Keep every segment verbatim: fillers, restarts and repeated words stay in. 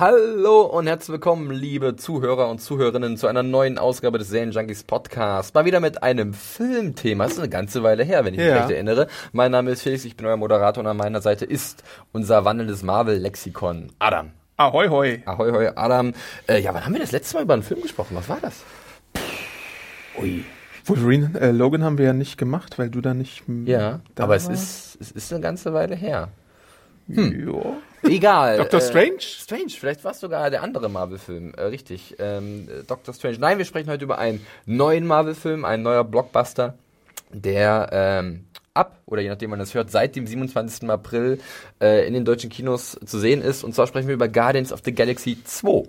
Hallo und herzlich willkommen, liebe Zuhörer und Zuhörerinnen, zu einer neuen Ausgabe des Serienjunkies Podcasts. Mal wieder mit einem Filmthema. Das ist eine ganze Weile her, wenn ich mich ja. recht erinnere. Mein Name ist Felix, ich bin euer Moderator und an meiner Seite ist unser wandelndes Marvel-Lexikon, Adam. Ahoi, hoi. Ahoi, hoi, Adam. Äh, ja, wann haben wir das letzte Mal über einen Film gesprochen? Was war das? Ui. Wolverine, äh, Logan haben wir ja nicht gemacht, weil du da nicht... Ja, da aber es ist, es ist eine ganze Weile her. Hm. Ja. Egal. Doktor Strange? Äh, Strange, vielleicht war es sogar der andere Marvel-Film. Äh, richtig, ähm, Doktor Strange. Nein, wir sprechen heute über einen neuen Marvel-Film, ein neuer Blockbuster, der ähm, ab, oder je nachdem man das hört, seit dem siebenundzwanzigsten April äh, in den deutschen Kinos zu sehen ist. Und zwar sprechen wir über Guardians of the Galaxy zwei.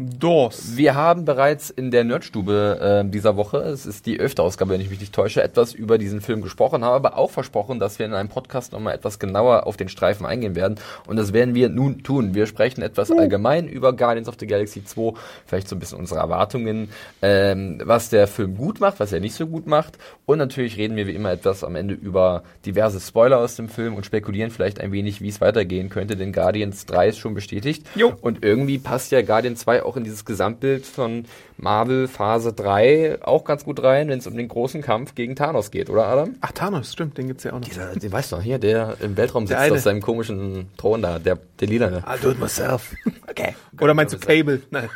Dos. Wir haben bereits in der Nerdstube äh, dieser Woche, es ist die elfte Ausgabe, wenn ich mich nicht täusche, etwas über diesen Film gesprochen, haben aber auch versprochen, dass wir in einem Podcast nochmal etwas genauer auf den Streifen eingehen werden. Und das werden wir nun tun. Wir sprechen etwas mhm. allgemein über Guardians of the Galaxy zwei, vielleicht so ein bisschen unsere Erwartungen, ähm, was der Film gut macht, was er nicht so gut macht. Und natürlich reden wir wie immer etwas am Ende über diverse Spoiler aus dem Film und spekulieren vielleicht ein wenig, wie es weitergehen könnte, denn Guardians drei ist schon bestätigt. Jo. Und irgendwie passt ja Guardians zwei auch auch in dieses Gesamtbild von Marvel Phase drei auch ganz gut rein, wenn es um den großen Kampf gegen Thanos geht, oder Adam? Ach, Thanos, stimmt, den gibt's ja auch noch. Dieser, den weißt du noch, hier, der im Weltraum sitzt auf seinem komischen Thron da, der, der Lilane. I'll do it myself. Okay. Oder meinst du Cable? Nein.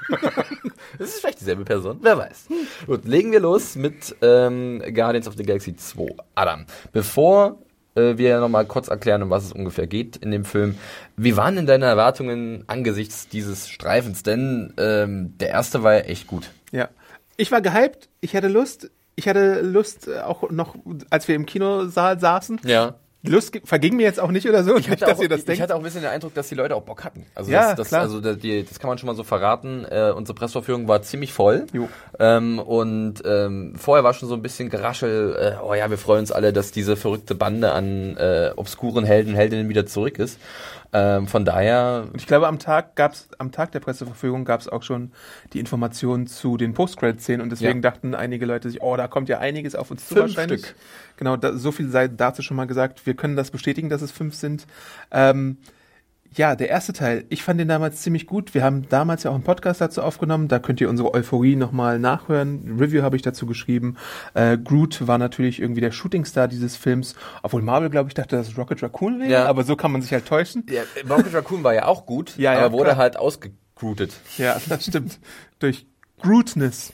Das ist vielleicht dieselbe Person, wer weiß. Gut, legen wir los mit ähm, Guardians of the Galaxy zwei. Adam, bevor wir nochmal kurz erklären, um was es ungefähr geht in dem Film. Wie waren denn deine Erwartungen angesichts dieses Streifens? Denn ähm, der erste war ja echt gut. Ja, ich war gehypt, ich hatte Lust, ich hatte Lust auch noch, als wir im Kinosaal saßen. Ja. Lust verging mir jetzt auch nicht oder so, ich nicht, dass auch, ihr das ich denkt. Ich hatte auch ein bisschen den Eindruck, dass die Leute auch Bock hatten. Also ja, das, das, klar. Also das, die, das kann man schon mal so verraten. Äh, unsere Pressvorführung war ziemlich voll. Jo. Ähm, und ähm, vorher war schon so ein bisschen Geraschel. Äh, oh ja, wir freuen uns alle, dass diese verrückte Bande an äh, obskuren Helden und Heldinnen wieder zurück ist. Ähm, von daher... Ich glaube, am Tag gab's, am Tag der Presseverfügung gab es auch schon die Informationen zu den Post-Credit-Szenen und deswegen ja. dachten einige Leute sich, oh, da kommt ja einiges auf uns zu. Fünf wahrscheinlich. Stück. Genau, da, so viel sei dazu schon mal gesagt. Wir können das bestätigen, dass es fünf sind. Ähm, ja, der erste Teil, ich fand den damals ziemlich gut. Wir haben damals ja auch einen Podcast dazu aufgenommen. Da könnt ihr unsere Euphorie nochmal nachhören. Review habe ich dazu geschrieben. Äh, Groot war natürlich irgendwie der Shootingstar dieses Films. Obwohl Marvel, glaube ich, dachte, dass Rocket Raccoon wäre. Ja. Aber so kann man sich halt täuschen. Ja, Rocket Raccoon war ja auch gut, ja, aber ja, wurde klar. halt ausgegrootet. Ja, das stimmt. Durch Grootness,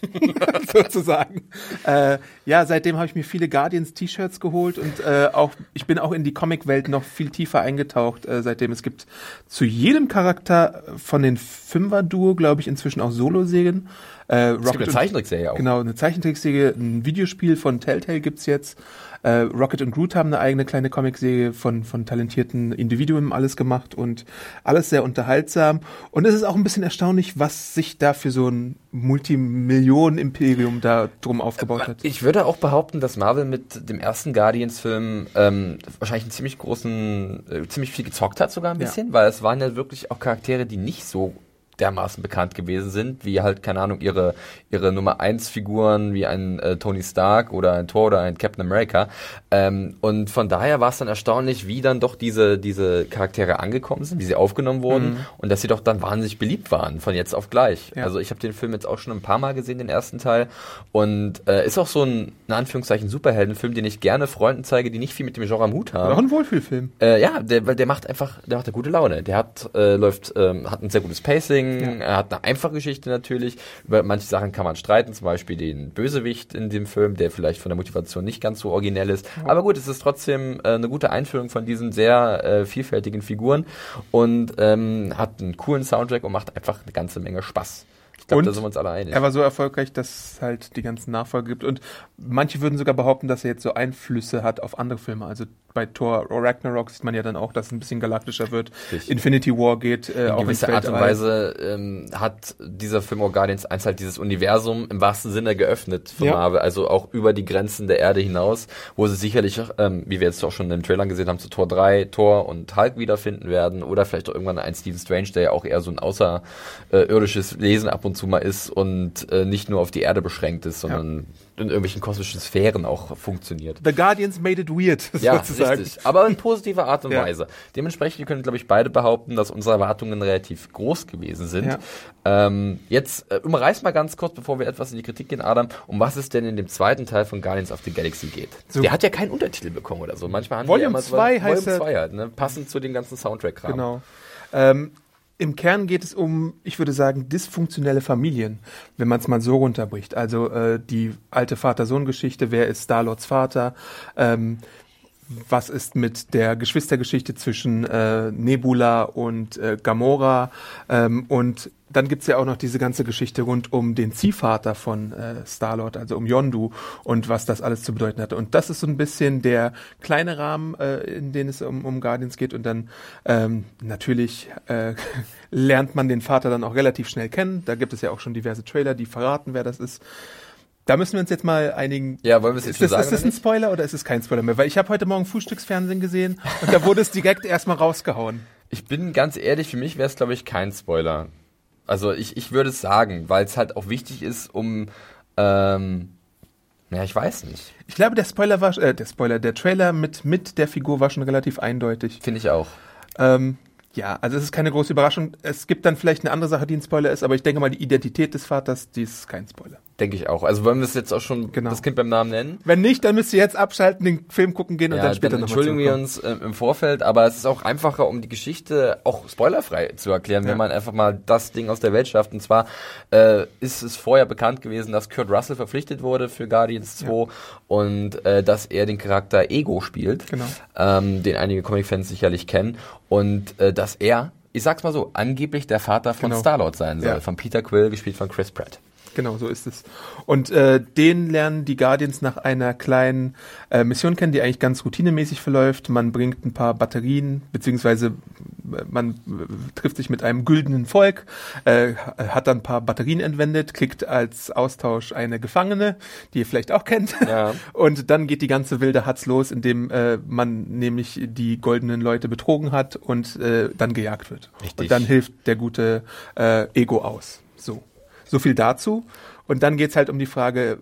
sozusagen. Äh, ja, seitdem habe ich mir viele Guardians-T-Shirts geholt und äh, auch ich bin auch in die Comic-Welt noch viel tiefer eingetaucht, äh, seitdem es gibt zu jedem Charakter von den Fünfer-Duo, glaube ich, inzwischen auch Solo-Serien. Äh, es gibt eine Zeichentrickserie auch. Genau, eine Zeichentrickserie, ein Videospiel von Telltale gibt's jetzt. Äh, Rocket und Groot haben eine eigene kleine Comicserie von von talentierten Individuen alles gemacht und alles sehr unterhaltsam. Und es ist auch ein bisschen erstaunlich, was sich da für so ein Multimillionen-Imperium da drum aufgebaut hat. Ich würde auch behaupten, dass Marvel mit dem ersten Guardians-Film ähm, wahrscheinlich einen ziemlich großen, äh, ziemlich viel gezockt hat sogar ein bisschen, ja. weil es waren ja wirklich auch Charaktere, die nicht so dermaßen bekannt gewesen sind, wie halt, keine Ahnung, ihre ihre Nummer eins Figuren wie ein äh, Tony Stark oder ein Thor oder ein Captain America. Ähm, und von daher war es dann erstaunlich, wie dann doch diese diese Charaktere angekommen sind, wie sie aufgenommen wurden mhm. und dass sie doch dann wahnsinnig beliebt waren, von jetzt auf gleich. Ja. Also ich habe den Film jetzt auch schon ein paar Mal gesehen, den ersten Teil. Und äh, ist auch so ein, in Anführungszeichen, Superheldenfilm, den ich gerne Freunden zeige, die nicht viel mit dem Genre am Hut haben. Auch ein Wohlfühlfilm. Äh, ja, der, weil der macht einfach, der macht eine gute Laune. Der hat, äh, läuft, äh, hat ein sehr gutes Pacing, ja. Er hat eine einfache Geschichte natürlich. Über manche Sachen kann man streiten, zum Beispiel den Bösewicht in dem Film, der vielleicht von der Motivation nicht ganz so originell ist. Ja. Aber gut, es ist trotzdem äh, eine gute Einführung von diesen sehr äh, vielfältigen Figuren und ähm, hat einen coolen Soundtrack und macht einfach eine ganze Menge Spaß. glaube, da sind wir uns alle einig. Er war so erfolgreich, dass es halt die ganzen Nachfolger gibt. Und manche würden sogar behaupten, dass er jetzt so Einflüsse hat auf andere Filme. Also bei Thor Ragnarok sieht man ja dann auch, dass es ein bisschen galaktischer wird. Richtig. Infinity War geht äh, in auch ins Weltall. In gewisser Art und Weise ähm, hat dieser Film auch Guardians eins halt dieses Universum im wahrsten Sinne geöffnet für ja. Marvel. Also auch über die Grenzen der Erde hinaus, wo sie sicherlich, ähm, wie wir jetzt auch schon in den Trailern gesehen haben, zu Thor drei, Thor und Hulk wiederfinden werden. Oder vielleicht auch irgendwann ein Stephen Strange, der ja auch eher so ein außerirdisches Wesen ab und zu mal ist und äh, nicht nur auf die Erde beschränkt ist, sondern ja. in irgendwelchen kosmischen Sphären auch funktioniert. The Guardians made it weird, ja, sozusagen. Richtig, aber in positiver Art und ja. Weise. Dementsprechend können, glaube ich, beide behaupten, dass unsere Erwartungen relativ groß gewesen sind. Ja. Ähm, jetzt äh, umreiß mal ganz kurz, bevor wir etwas in die Kritik gehen, Adam, um was es denn in dem zweiten Teil von Guardians of the Galaxy geht. So. Der hat ja keinen Untertitel bekommen oder so. Manchmal haben Volume wir ja so Volume zwei heißt Volume zwei halt, ne? Passend zu den ganzen Soundtrack-Kram. Genau. Ähm, Im Kern geht es um, ich würde sagen, dysfunktionelle Familien, wenn man es mal so runterbricht. Also äh, die alte Vater-Sohn-Geschichte, wer ist Star-Lords Vater, ähm, was ist mit der Geschwistergeschichte zwischen äh, Nebula und äh, Gamora ähm, und dann gibt's ja auch noch diese ganze Geschichte rund um den Ziehvater von äh, Star-Lord, also um Yondu und was das alles zu bedeuten hatte. Und das ist so ein bisschen der kleine Rahmen, äh, in den es um, um Guardians geht. Und dann ähm, natürlich äh, lernt man den Vater dann auch relativ schnell kennen. Da gibt es ja auch schon diverse Trailer, die verraten, wer das ist. Da müssen wir uns jetzt mal einigen. Ja, wollen wir es jetzt schon sagen? Ist das ein Spoiler oder ist es kein Spoiler mehr? Weil ich habe heute Morgen Frühstücksfernsehen gesehen und da wurde es direkt erstmal rausgehauen. Ich bin ganz ehrlich, für mich wäre es, glaube ich, kein Spoiler. Also ich, ich würde es sagen, weil es halt auch wichtig ist, um, ähm, ja, ich weiß nicht. Ich glaube, der Spoiler war, äh, der Spoiler, der Trailer mit, mit der Figur war schon relativ eindeutig. Finde ich auch. Ähm, ja, also es ist keine große Überraschung. Es gibt dann vielleicht eine andere Sache, die ein Spoiler ist, aber ich denke mal, die Identität des Vaters, die ist kein Spoiler. Denke ich auch. Also wollen wir es jetzt auch schon genau. das Kind beim Namen nennen? Wenn nicht, dann müsst ihr jetzt abschalten, den Film gucken gehen ja, und dann später nochmal zurückkommen. Entschuldigen wir uns äh, im Vorfeld, aber es ist auch einfacher, um die Geschichte auch spoilerfrei zu erklären, ja. wenn man einfach mal das Ding aus der Welt schafft. Und zwar äh, ist es vorher bekannt gewesen, dass Kurt Russell verpflichtet wurde für Guardians zwei ja. und äh, dass er den Charakter Ego spielt, genau. ähm, den einige Comic-Fans sicherlich kennen. Und äh, dass er, ich sag's mal so, angeblich der Vater von genau. Star-Lord sein soll, ja. von Peter Quill, gespielt von Chris Pratt. Genau, so ist es. Und äh, den lernen die Guardians nach einer kleinen äh, Mission kennen, die eigentlich ganz routinemäßig verläuft. Man bringt ein paar Batterien, beziehungsweise man äh, trifft sich mit einem güldenen Volk, äh, hat dann ein paar Batterien entwendet, kriegt als Austausch eine Gefangene, die ihr vielleicht auch kennt. Ja. Und dann geht die ganze wilde Hatz los, indem äh, man nämlich die goldenen Leute betrogen hat und äh, dann gejagt wird. Richtig. Und dann hilft der gute äh, Ego aus. So. So viel dazu. Und dann geht's halt um die Frage,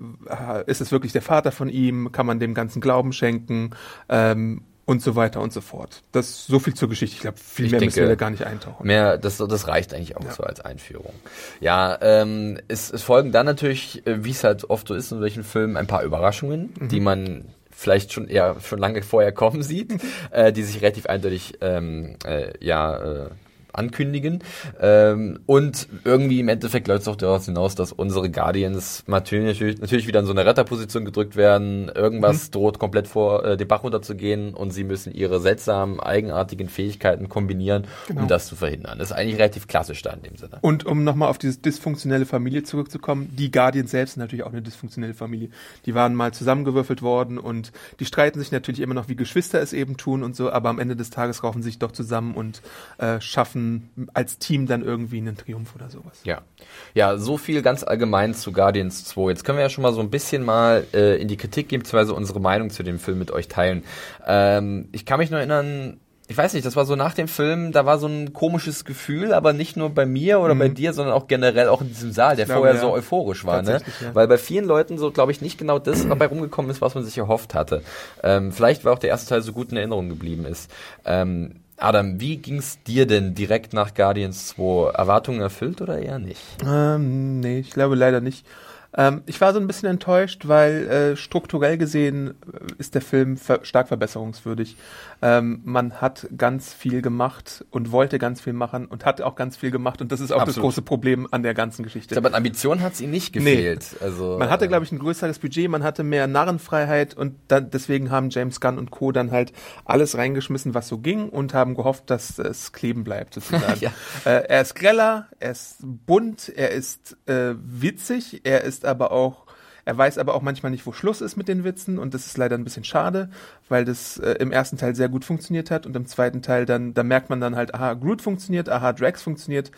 ist es wirklich der Vater von ihm? Kann man dem ganzen Glauben schenken? Ähm, und so weiter und so fort. Das so viel zur Geschichte. Ich glaube, viel ich mehr denke, müssen wir da gar nicht eintauchen. Mehr, das, das reicht eigentlich auch ja. so als Einführung. Ja, ähm, es, es folgen dann natürlich, wie es halt oft so ist in solchen Filmen, ein paar Überraschungen, mhm. die man vielleicht schon eher schon lange vorher kommen sieht, äh, die sich relativ eindeutig ähm, äh, ja äh, ankündigen. Ähm, und irgendwie im Endeffekt läuft es auch daraus hinaus, dass unsere Guardians natürlich, natürlich wieder in so eine Retterposition gedrückt werden. Irgendwas mhm. droht komplett vor äh, den Bach runterzugehen und sie müssen ihre seltsamen, eigenartigen Fähigkeiten kombinieren, genau. um das zu verhindern. Das ist eigentlich relativ klassisch da in dem Sinne. Und um nochmal auf diese dysfunktionelle Familie zurückzukommen, die Guardians selbst sind natürlich auch eine dysfunktionelle Familie. Die waren mal zusammengewürfelt worden und die streiten sich natürlich immer noch, wie Geschwister es eben tun und so, aber am Ende des Tages raufen sie sich doch zusammen und äh, schaffen als Team dann irgendwie einen Triumph oder sowas. Ja, ja, so viel ganz allgemein zu Guardians zwei. Jetzt können wir ja schon mal so ein bisschen mal äh, in die Kritik gehen, beziehungsweise unsere Meinung zu dem Film mit euch teilen. Ähm, ich kann mich noch erinnern, ich weiß nicht, das war so nach dem Film, da war so ein komisches Gefühl, aber nicht nur bei mir oder mhm. bei dir, sondern auch generell auch in diesem Saal, der glaube, vorher ja. so euphorisch war, ne? Ja. Weil bei vielen Leuten so, glaube ich, nicht genau das dabei rumgekommen ist, was man sich erhofft hatte. Ähm, vielleicht, weil auch der erste Teil so gut in Erinnerung geblieben ist. Ähm, Adam, wie ging's dir denn direkt nach Guardians zwei? Erwartungen erfüllt oder eher nicht? Ähm, nee, ich glaube leider nicht. Ähm, ich war so ein bisschen enttäuscht, weil äh, strukturell gesehen ist der Film ver- stark verbesserungswürdig. Ähm, man hat ganz viel gemacht und wollte ganz viel machen und hat auch ganz viel gemacht, und das ist auch Absolut. Das große Problem an der ganzen Geschichte. Aber an Ambition hat es ihm nicht gefehlt. Nee. Also, man hatte, glaube ich, ein größeres Budget, man hatte mehr Narrenfreiheit, und dann, deswegen haben James Gunn und Co. dann halt alles reingeschmissen, was so ging, und haben gehofft, dass es kleben bleibt, sozusagen. Ja. äh, er ist greller, er ist bunt, er ist äh, witzig, er ist aber auch, er weiß aber auch manchmal nicht, wo Schluss ist mit den Witzen, und das ist leider ein bisschen schade, weil das äh, im ersten Teil sehr gut funktioniert hat, und im zweiten Teil dann, da merkt man dann halt, aha, Groot funktioniert, aha, Drax funktioniert,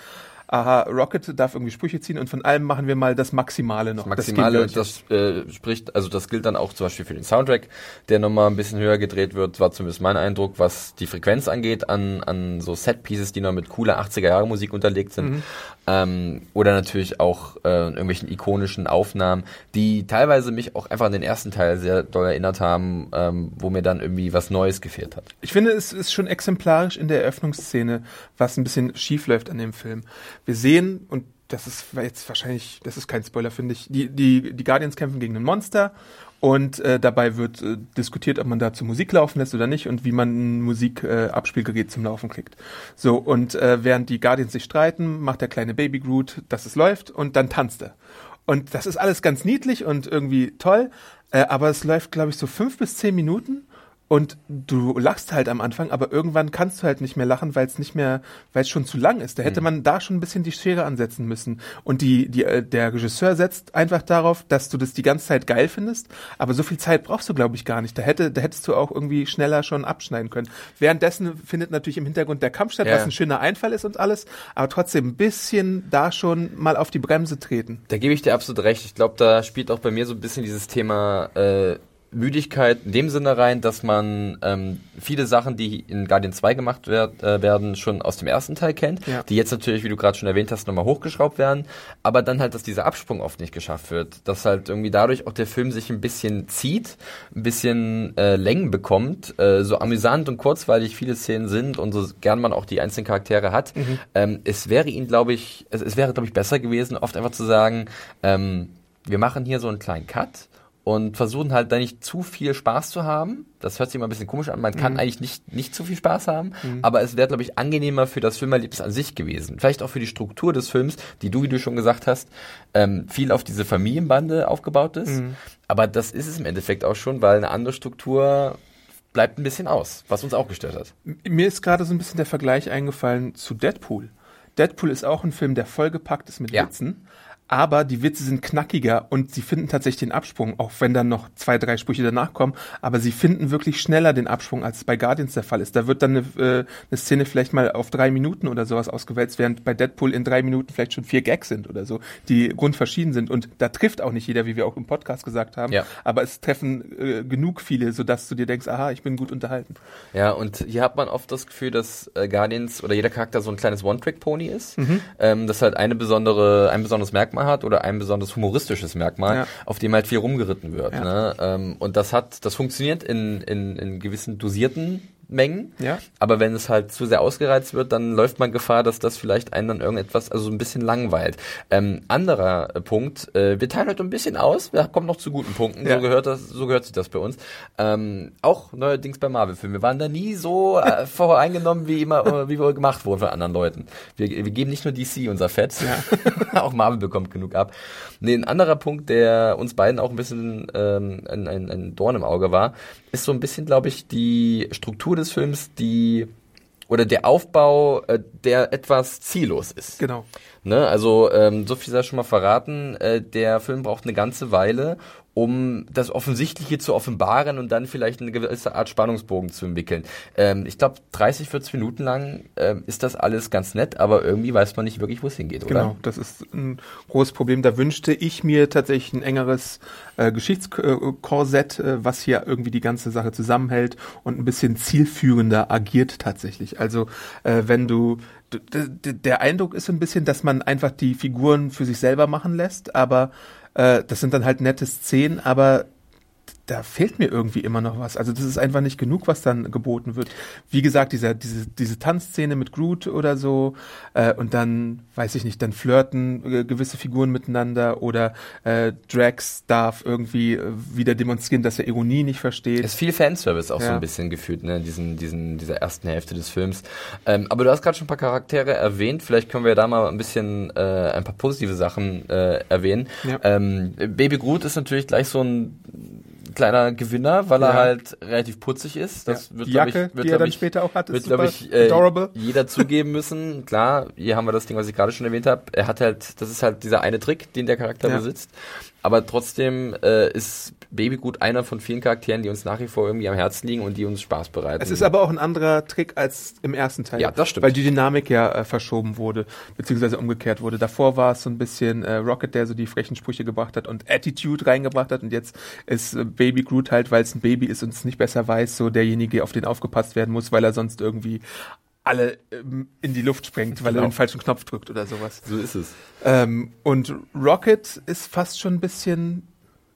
aha, Rocket darf irgendwie Sprüche ziehen, und von allem machen wir mal das Maximale noch. Das Maximale, das, das äh, spricht, also das gilt dann auch zum Beispiel für den Soundtrack, der nochmal ein bisschen höher gedreht wird, war zumindest mein Eindruck, was die Frequenz angeht, an an so Set-Pieces, die noch mit cooler achtziger-Jahre-Musik unterlegt sind. Mhm. Ähm, oder natürlich auch äh, irgendwelchen ikonischen Aufnahmen, die teilweise mich auch einfach an den ersten Teil sehr doll erinnert haben, ähm, wo mir dann irgendwie was Neues gefehlt hat. Ich finde, es ist schon exemplarisch in der Eröffnungsszene, was ein bisschen schief läuft an dem Film. Wir sehen, und das ist jetzt wahrscheinlich, das ist kein Spoiler, finde ich, die, die, die Guardians kämpfen gegen ein Monster, und äh, dabei wird äh, diskutiert, ob man dazu Musik laufen lässt oder nicht, und wie man ein Musikabspielgerät äh, zum Laufen kriegt. So, und äh, während die Guardians sich streiten, macht der kleine Baby Groot, dass es läuft, und dann tanzt er. Und das ist alles ganz niedlich und irgendwie toll, äh, aber es läuft, glaube ich, so fünf bis zehn Minuten. Und du lachst halt am Anfang, aber irgendwann kannst du halt nicht mehr lachen, weil es nicht mehr, weil es schon zu lang ist. Da hätte man da schon ein bisschen die Schere ansetzen müssen. Und die, die, der Regisseur setzt einfach darauf, dass du das die ganze Zeit geil findest, aber so viel Zeit brauchst du, glaube ich, gar nicht. Da hätte, da hättest du auch irgendwie schneller schon abschneiden können. Währenddessen findet natürlich im Hintergrund der Kampf statt, ja, was ein schöner Einfall ist und alles, aber trotzdem ein bisschen da schon mal auf die Bremse treten. Da gebe ich dir absolut recht. Ich glaube, da spielt auch bei mir so ein bisschen dieses Thema äh Müdigkeit in dem Sinne rein, dass man ähm, viele Sachen, die in Guardians zwei gemacht werd, äh, werden, schon aus dem ersten Teil kennt, ja, die jetzt natürlich, wie du gerade schon erwähnt hast, nochmal hochgeschraubt werden, aber dann halt, dass dieser Absprung oft nicht geschafft wird, dass halt irgendwie dadurch auch der Film sich ein bisschen zieht, ein bisschen äh, Längen bekommt, äh, so amüsant und kurzweilig viele Szenen sind und so gern man auch die einzelnen Charaktere hat. Mhm. Ähm, es wäre ihnen, glaube ich, es, es wäre, glaube ich, besser gewesen, oft einfach zu sagen, ähm, wir machen hier so einen kleinen Cut und versuchen halt da nicht zu viel Spaß zu haben. Das hört sich immer ein bisschen komisch an. Man kann mhm. eigentlich nicht, nicht zu viel Spaß haben. Mhm. Aber es wäre, glaube ich, angenehmer für das Filmerlebnis an sich gewesen. Vielleicht auch für die Struktur des Films, die du, wie du schon gesagt hast, ähm, viel auf diese Familienbande aufgebaut ist. Mhm. Aber das ist es im Endeffekt auch schon, weil eine andere Struktur bleibt ein bisschen aus, was uns auch gestört hat. Mir ist gerade so ein bisschen der Vergleich eingefallen zu Deadpool. Deadpool ist auch ein Film, der vollgepackt ist mit ja. Witzen. Aber die Witze sind knackiger und sie finden tatsächlich den Absprung, auch wenn dann noch zwei, drei Sprüche danach kommen, aber sie finden wirklich schneller den Absprung, als es bei Guardians der Fall ist. Da wird dann eine, äh, eine Szene vielleicht mal auf drei Minuten oder sowas ausgewälzt, während bei Deadpool in drei Minuten vielleicht schon vier Gags sind oder so, die grundverschieden sind. Und da trifft auch nicht jeder, wie wir auch im Podcast gesagt haben, ja, aber es treffen äh, genug viele, sodass du dir denkst, aha, ich bin gut unterhalten. Ja, und hier hat man oft das Gefühl, dass äh, Guardians oder jeder Charakter so ein kleines One-Track-Pony ist, mhm. ähm, das halt eine besondere, ein besonderes Merkmal hat oder ein besonders humoristisches Merkmal, ja, auf dem halt viel rumgeritten wird. Ja. Ne? Ähm, und das hat, das funktioniert in, in, in gewissen dosierten Mengen, ja, aber wenn es halt zu sehr ausgereizt wird, dann läuft man Gefahr, dass das vielleicht einen dann irgendetwas, also ein bisschen langweilt. Ähm, anderer Punkt, äh, wir teilen heute ein bisschen aus, wir kommen noch zu guten Punkten, ja, so gehört das, so gehört sich das bei uns. Ähm, auch neuerdings bei Marvel-Filmen, wir waren da nie so äh, voreingenommen, wie immer, wie wir gemacht wurden von anderen Leuten. Wir, wir geben nicht nur D C unser Fett, ja, auch Marvel bekommt genug ab. Nee, ein anderer Punkt, der uns beiden auch ein bisschen ähm, ein, ein, ein Dorn im Auge war, ist so ein bisschen, glaube ich, die Struktur des Films, die oder der Aufbau, äh, der etwas ziellos ist. Genau. Ne? Also ähm, so viel sei schon mal verraten, äh, der Film braucht eine ganze Weile, um das Offensichtliche zu offenbaren und dann vielleicht eine gewisse Art Spannungsbogen zu entwickeln. Ähm, ich glaube, dreißig, vierzig Minuten lang ähm, ist das alles ganz nett, aber irgendwie weiß man nicht wirklich, wo es hingeht, oder? Genau, das ist ein großes Problem. Da wünschte ich mir tatsächlich ein engeres äh, Geschichtskorsett, äh, was hier irgendwie die ganze Sache zusammenhält und ein bisschen zielführender agiert tatsächlich. Also äh, wenn du d- der Eindruck ist so ein bisschen, dass man einfach die Figuren für sich selber machen lässt, aber das sind dann halt nette Szenen, aber da fehlt mir irgendwie immer noch was. Also das ist einfach nicht genug, was dann geboten wird. Wie gesagt, dieser, diese, diese Tanzszene mit Groot oder so äh, und dann, weiß ich nicht, dann flirten äh, gewisse Figuren miteinander oder äh, Drax darf irgendwie äh, wieder demonstrieren, dass er Ironie nicht versteht. Es ist viel Fanservice auch ja. so ein bisschen gefühlt, ne, in diesen, diesen, dieser ersten Hälfte des Films. Ähm, aber du hast gerade schon ein paar Charaktere erwähnt, vielleicht können wir da mal ein bisschen äh, ein paar positive Sachen äh, erwähnen. Ja. Ähm, Baby Groot ist natürlich gleich so ein kleiner Gewinner, weil ja. er halt relativ putzig ist. Das ja. wird, die Jacke, ich, wird, die er dann ich, später auch hat, ist super ich, äh, adorable. Jeder zugeben müssen. Klar, hier haben wir das Ding, was ich gerade schon erwähnt habe. Er hat halt, das ist halt dieser eine Trick, den der Charakter ja. besitzt. Aber trotzdem äh, ist Baby Groot einer von vielen Charakteren, die uns nach wie vor irgendwie am Herzen liegen und die uns Spaß bereiten. Es ist aber auch ein anderer Trick als im ersten Teil. Ja, das stimmt. Weil die Dynamik ja äh, verschoben wurde, beziehungsweise umgekehrt wurde. Davor war es so ein bisschen äh, Rocket, der so die frechen Sprüche gebracht hat und Attitude reingebracht hat. Und jetzt ist äh, Baby Groot halt, weil es ein Baby ist und es nicht besser weiß, so derjenige, auf den aufgepasst werden muss, weil er sonst irgendwie alle in die Luft sprengt, weil genau. er den falschen Knopf drückt oder sowas. So ist es. Ähm, und Rocket ist fast schon ein bisschen...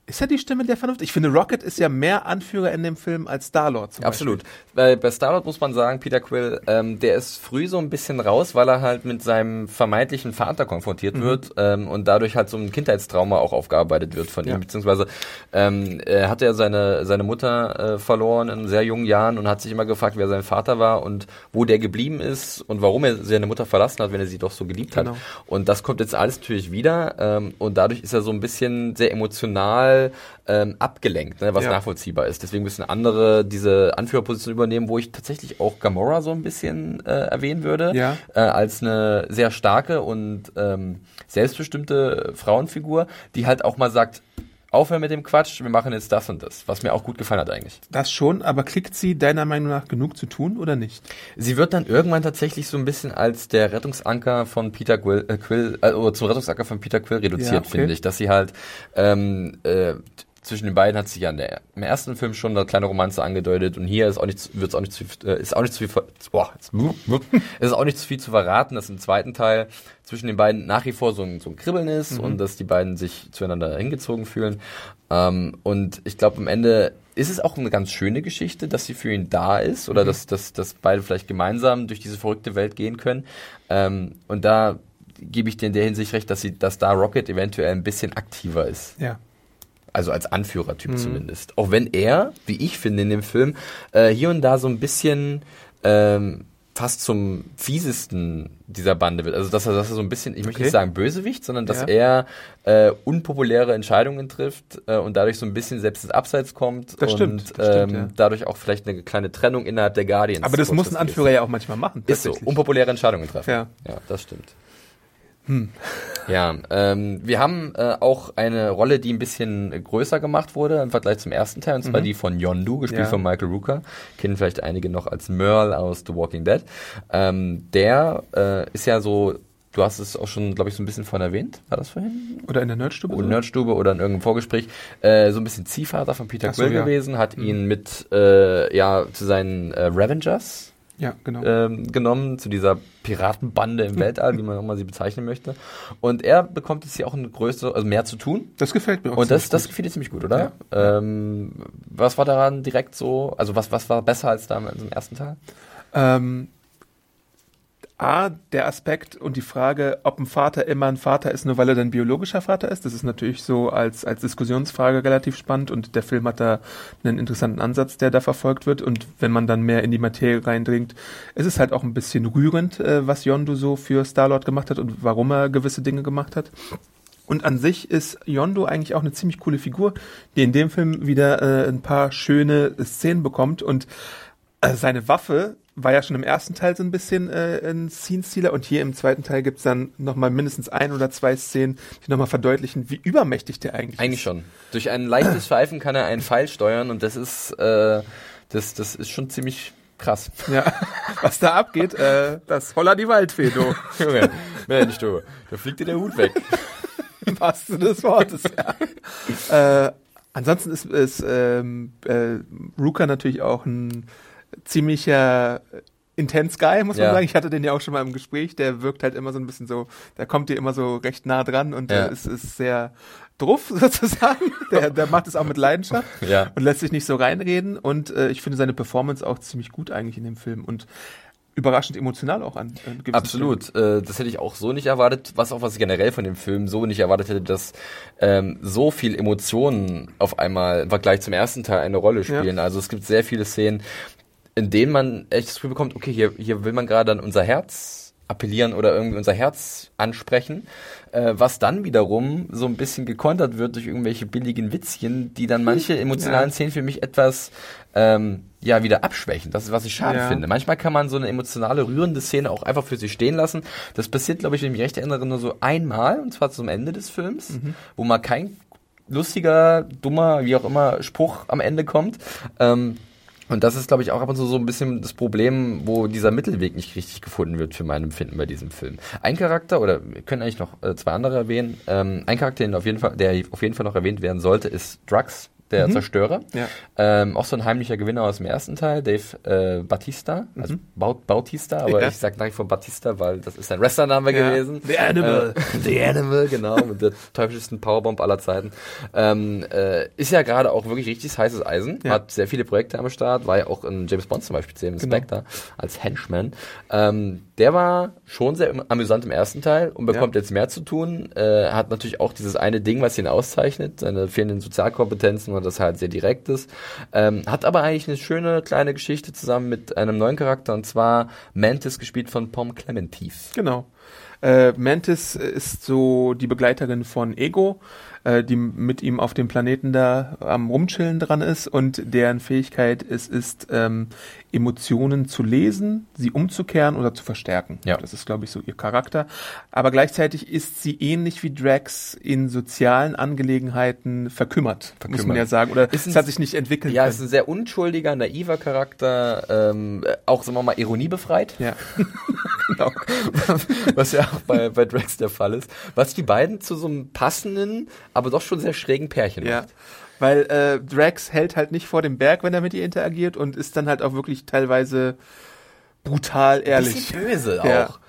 Ist er die Stimme der Vernunft? Ich finde, Rocket ist ja mehr Anführer in dem Film als Star-Lord zum Absolut. Beispiel. Bei, bei Star-Lord muss man sagen, Peter Quill, ähm, der ist früh so ein bisschen raus, weil er halt mit seinem vermeintlichen Vater konfrontiert mhm. wird ähm, und dadurch halt so ein Kindheitstrauma auch aufgearbeitet wird von ja. ihm. Beziehungsweise ähm, er hat ja seine, seine Mutter äh, verloren in sehr jungen Jahren und hat sich immer gefragt, wer sein Vater war und wo der geblieben ist und warum er seine Mutter verlassen hat, wenn er sie doch so geliebt genau. hat. Und das kommt jetzt alles natürlich wieder ähm, und dadurch ist er so ein bisschen sehr emotional Ähm, abgelenkt, ne, was ja. nachvollziehbar ist. Deswegen müssen andere diese Anführerposition übernehmen, wo ich tatsächlich auch Gamora so ein bisschen äh, erwähnen würde, ja. äh, als eine sehr starke und ähm, selbstbestimmte Frauenfigur, die halt auch mal sagt, aufhören mit dem Quatsch, wir machen jetzt das und das, was mir auch gut gefallen hat eigentlich. Das schon, aber kriegt sie deiner Meinung nach genug zu tun oder nicht? Sie wird dann irgendwann tatsächlich so ein bisschen als der Rettungsanker von Peter Quill, äh, Quill äh, oder zum Rettungsanker von Peter Quill reduziert, ja, okay. finde ich, dass sie halt ähm, äh, zwischen den beiden hat sie ja in der, im ersten Film schon eine kleine Romanze angedeutet und hier ist auch nicht, wird's auch nicht zu, äh, ist auch nicht zu viel, boah, jetzt, ist auch nicht zu viel zu verraten, dass im zweiten Teil zwischen den beiden nach wie vor so ein, so ein Kribbeln ist mhm. und dass die beiden sich zueinander hingezogen fühlen. Ähm, und ich glaube, am Ende ist es auch eine ganz schöne Geschichte, dass sie für ihn da ist oder mhm. dass, dass, dass beide vielleicht gemeinsam durch diese verrückte Welt gehen können. Ähm, und da gebe ich dir in der Hinsicht recht, dass sie, dass da Rocket eventuell ein bisschen aktiver ist. Ja. Also als Anführertyp mhm. zumindest. Auch wenn er, wie ich finde in dem Film, äh, hier und da so ein bisschen ähm, fast zum fiesesten dieser Bande wird. Also dass er, dass er so ein bisschen, ich okay. möchte nicht sagen Bösewicht, sondern dass ja. er äh, unpopuläre Entscheidungen trifft äh, und dadurch so ein bisschen selbst ins Abseits kommt. Das und, stimmt. Das ähm, stimmt ja. dadurch auch vielleicht eine kleine Trennung innerhalb der Guardians. Aber das muss ein Anführer ja auch manchmal machen. Ist so, unpopuläre Entscheidungen treffen. Ja, ja das stimmt. Hm. Ja, ähm, wir haben äh, auch eine Rolle, die ein bisschen größer gemacht wurde im Vergleich zum ersten Teil, und zwar mhm. die von Yondu, gespielt ja. von Michael Rooker. Kennen vielleicht einige noch als Merle aus The Walking Dead. Ähm, der äh, ist ja so, du hast es auch schon, glaube ich, so ein bisschen vorhin erwähnt, war das vorhin? Oder in der Nerdstube? Oder in der Nerdstube oder in irgendeinem Vorgespräch. Äh, so ein bisschen Ziehvater von Peter Quill so, ja. gewesen, hat mhm. ihn mit äh, ja zu seinen äh, Ravengers Ja, genau. ähm, genommen, zu dieser Piratenbande im Weltall, wie man auch mal sie bezeichnen möchte. Und er bekommt jetzt hier auch eine größere, also mehr zu tun. Das gefällt mir auch. Und das, das gefiel dir ziemlich gut, oder? Ja. Ähm, was war daran direkt so, also was, was war besser als damals im ersten Teil? Ähm, A, der Aspekt und die Frage, ob ein Vater immer ein Vater ist, nur weil er dann biologischer Vater ist. Das ist natürlich so als, als Diskussionsfrage relativ spannend und der Film hat da einen interessanten Ansatz, der da verfolgt wird. Und wenn man dann mehr in die Materie reindringt, ist es halt auch ein bisschen rührend, äh, was Yondu so für Star-Lord gemacht hat und warum er gewisse Dinge gemacht hat. Und an sich ist Yondu eigentlich auch eine ziemlich coole Figur, die in dem Film wieder äh, ein paar schöne Szenen bekommt und äh, seine Waffe war ja schon im ersten Teil so ein bisschen äh, ein Scene-Stealer und hier im zweiten Teil gibt's dann nochmal mindestens ein oder zwei Szenen, die nochmal verdeutlichen, wie übermächtig der eigentlich, eigentlich ist. Eigentlich schon. Durch ein leichtes Pfeifen kann er einen Pfeil steuern und das ist äh, das, das ist schon ziemlich krass. Ja, was da abgeht, äh, das Holla die Waldfee, du. Junge, Mensch, du, da fliegt dir der Hut weg. Im wahrsten Sinne des Wortes, ja. äh, ansonsten ist, ist ähm, äh, Ruka natürlich auch ein ziemlicher intense Guy, muss man ja. sagen. Ich hatte den ja auch schon mal im Gespräch. Der wirkt halt immer so ein bisschen so, der kommt dir immer so recht nah dran und ja. ist, ist sehr drauf, sozusagen. Der, der macht es auch mit Leidenschaft ja. und lässt sich nicht so reinreden. Und äh, ich finde seine Performance auch ziemlich gut eigentlich in dem Film und überraschend emotional auch an. an Absolut, äh, das hätte ich auch so nicht erwartet, was auch was ich generell von dem Film so nicht erwartet hätte, dass ähm, so viel Emotionen auf einmal im Vergleich zum ersten Teil eine Rolle spielen. Ja. Also es gibt sehr viele Szenen, in denen man echt das Gefühl bekommt, okay, hier, hier will man gerade an unser Herz appellieren oder irgendwie unser Herz ansprechen, äh, was dann wiederum so ein bisschen gekontert wird durch irgendwelche billigen Witzchen, die dann manche emotionalen ja. Szenen für mich etwas ähm, ja wieder abschwächen. Das ist, was ich schade ja. finde. Manchmal kann man so eine emotionale, rührende Szene auch einfach für sich stehen lassen. Das passiert, glaube ich, wenn ich mich recht erinnere, nur so einmal, und zwar zum Ende des Films, mhm. wo mal kein lustiger, dummer, wie auch immer, Spruch am Ende kommt. Ähm, Und das ist, glaube ich, auch ab und zu so ein bisschen das Problem, wo dieser Mittelweg nicht richtig gefunden wird für mein Empfinden bei diesem Film. Ein Charakter, oder wir können eigentlich noch äh, zwei andere erwähnen, ähm, ein Charakter, den auf jeden Fall, der auf jeden Fall noch erwähnt werden sollte, ist Drax, der mhm. Zerstörer. Ja. Ähm, auch so ein heimlicher Gewinner aus dem ersten Teil, Dave äh, Bautista, also mhm. Baut, Bautista, aber ja. ich sage direkt von Bautista, weil das ist sein Wrestlername ja. gewesen. The Animal. Äh, The Animal, genau, mit der teuflischsten Powerbomb aller Zeiten. Ähm, äh, ist ja gerade auch wirklich richtig heißes Eisen, ja. hat sehr viele Projekte am Start, war ja auch in James Bond zum Beispiel, James genau. Spectre, als Henchman. Ähm, der war schon sehr amüsant im ersten Teil und bekommt ja. jetzt mehr zu tun, äh, hat natürlich auch dieses eine Ding, was ihn auszeichnet, seine fehlenden Sozialkompetenzen, das halt sehr direkt ist. Ähm, hat aber eigentlich eine schöne kleine Geschichte zusammen mit einem neuen Charakter, und zwar Mantis, gespielt von Pom Clementif. Genau. Äh, Mantis ist so die Begleiterin von Ego, äh, die mit ihm auf dem Planeten da am Rumchillen dran ist, und deren Fähigkeit es ist, ist ähm, Emotionen zu lesen, sie umzukehren oder zu verstärken. Ja. Das ist, glaube ich, so ihr Charakter. Aber gleichzeitig ist sie ähnlich wie Drax in sozialen Angelegenheiten verkümmert, verkümmert. muss man ja sagen. Oder es hat sich nicht entwickelt. Ja, es ist ein sehr unschuldiger, naiver Charakter, ähm, auch, sagen wir mal, ironiebefreit. Ja. Genau. Was ja auch bei, bei Drax der Fall ist. Was die beiden zu so einem passenden, aber doch schon sehr schrägen Pärchen ja. macht. Weil äh, Drax hält halt nicht vor dem Berg, wenn er mit ihr interagiert, und ist dann halt auch wirklich teilweise brutal ehrlich. Bisschen böse ja. auch.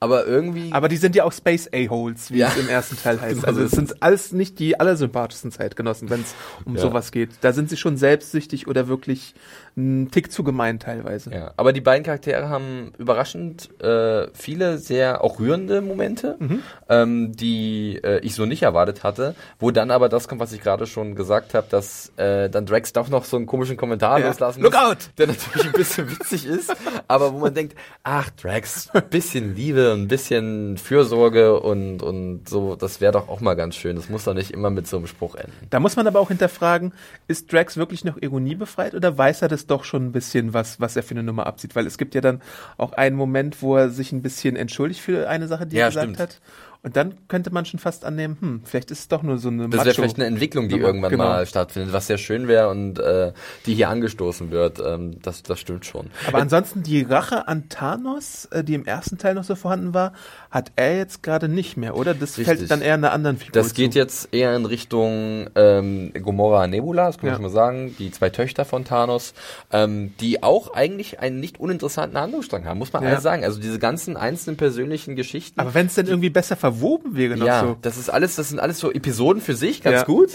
Aber irgendwie... Aber die sind ja auch Space-A-Holes, wie ja. es im ersten Teil heißt. Also es sind alles nicht die allersympathischsten Zeitgenossen, wenn es um ja. sowas geht. Da sind sie schon selbstsüchtig oder wirklich einen Tick zu gemein teilweise. Ja. Aber die beiden Charaktere haben überraschend äh, viele sehr auch rührende Momente, mhm. ähm, die äh, ich so nicht erwartet hatte, wo dann aber das kommt, was ich gerade schon gesagt habe, dass äh, dann Drax doch noch so einen komischen Kommentar ja. loslassen muss. Look out! Der natürlich ein bisschen witzig ist, aber wo man denkt, ach Drax, ein bisschen Liebe, ein bisschen Fürsorge und, und so, das wäre doch auch mal ganz schön. Das muss doch nicht immer mit so einem Spruch enden. Da muss man aber auch hinterfragen, ist Drax wirklich noch ironiebefreit, oder weiß er das doch schon ein bisschen, was, was er für eine Nummer abzieht? Weil es gibt ja dann auch einen Moment, wo er sich ein bisschen entschuldigt für eine Sache, die ja, er gesagt stimmt. hat. Und dann könnte man schon fast annehmen, hm, vielleicht ist es doch nur so eine Macho. Das wäre vielleicht eine Entwicklung, die Nummer, irgendwann genau. mal stattfindet, was sehr schön wäre und äh, die hier angestoßen wird. Ähm, das, das stimmt schon. Aber Ä- ansonsten die Rache an Thanos, äh, die im ersten Teil noch so vorhanden war, hat er jetzt gerade nicht mehr, oder? Das Richtig. Fällt dann eher einer anderen Figur Das geht zu. Jetzt eher in Richtung ähm, Gamora, Nebula, das kann man ja. schon mal sagen, die zwei Töchter von Thanos, ähm, die auch eigentlich einen nicht uninteressanten Handlungsstrang haben, muss man ja. alles sagen. Also diese ganzen einzelnen persönlichen Geschichten. Aber wenn es denn irgendwie besser ver- verwoben wäre noch ja, so. Ja, das ist alles, das sind alles so Episoden für sich, ganz ja. gut.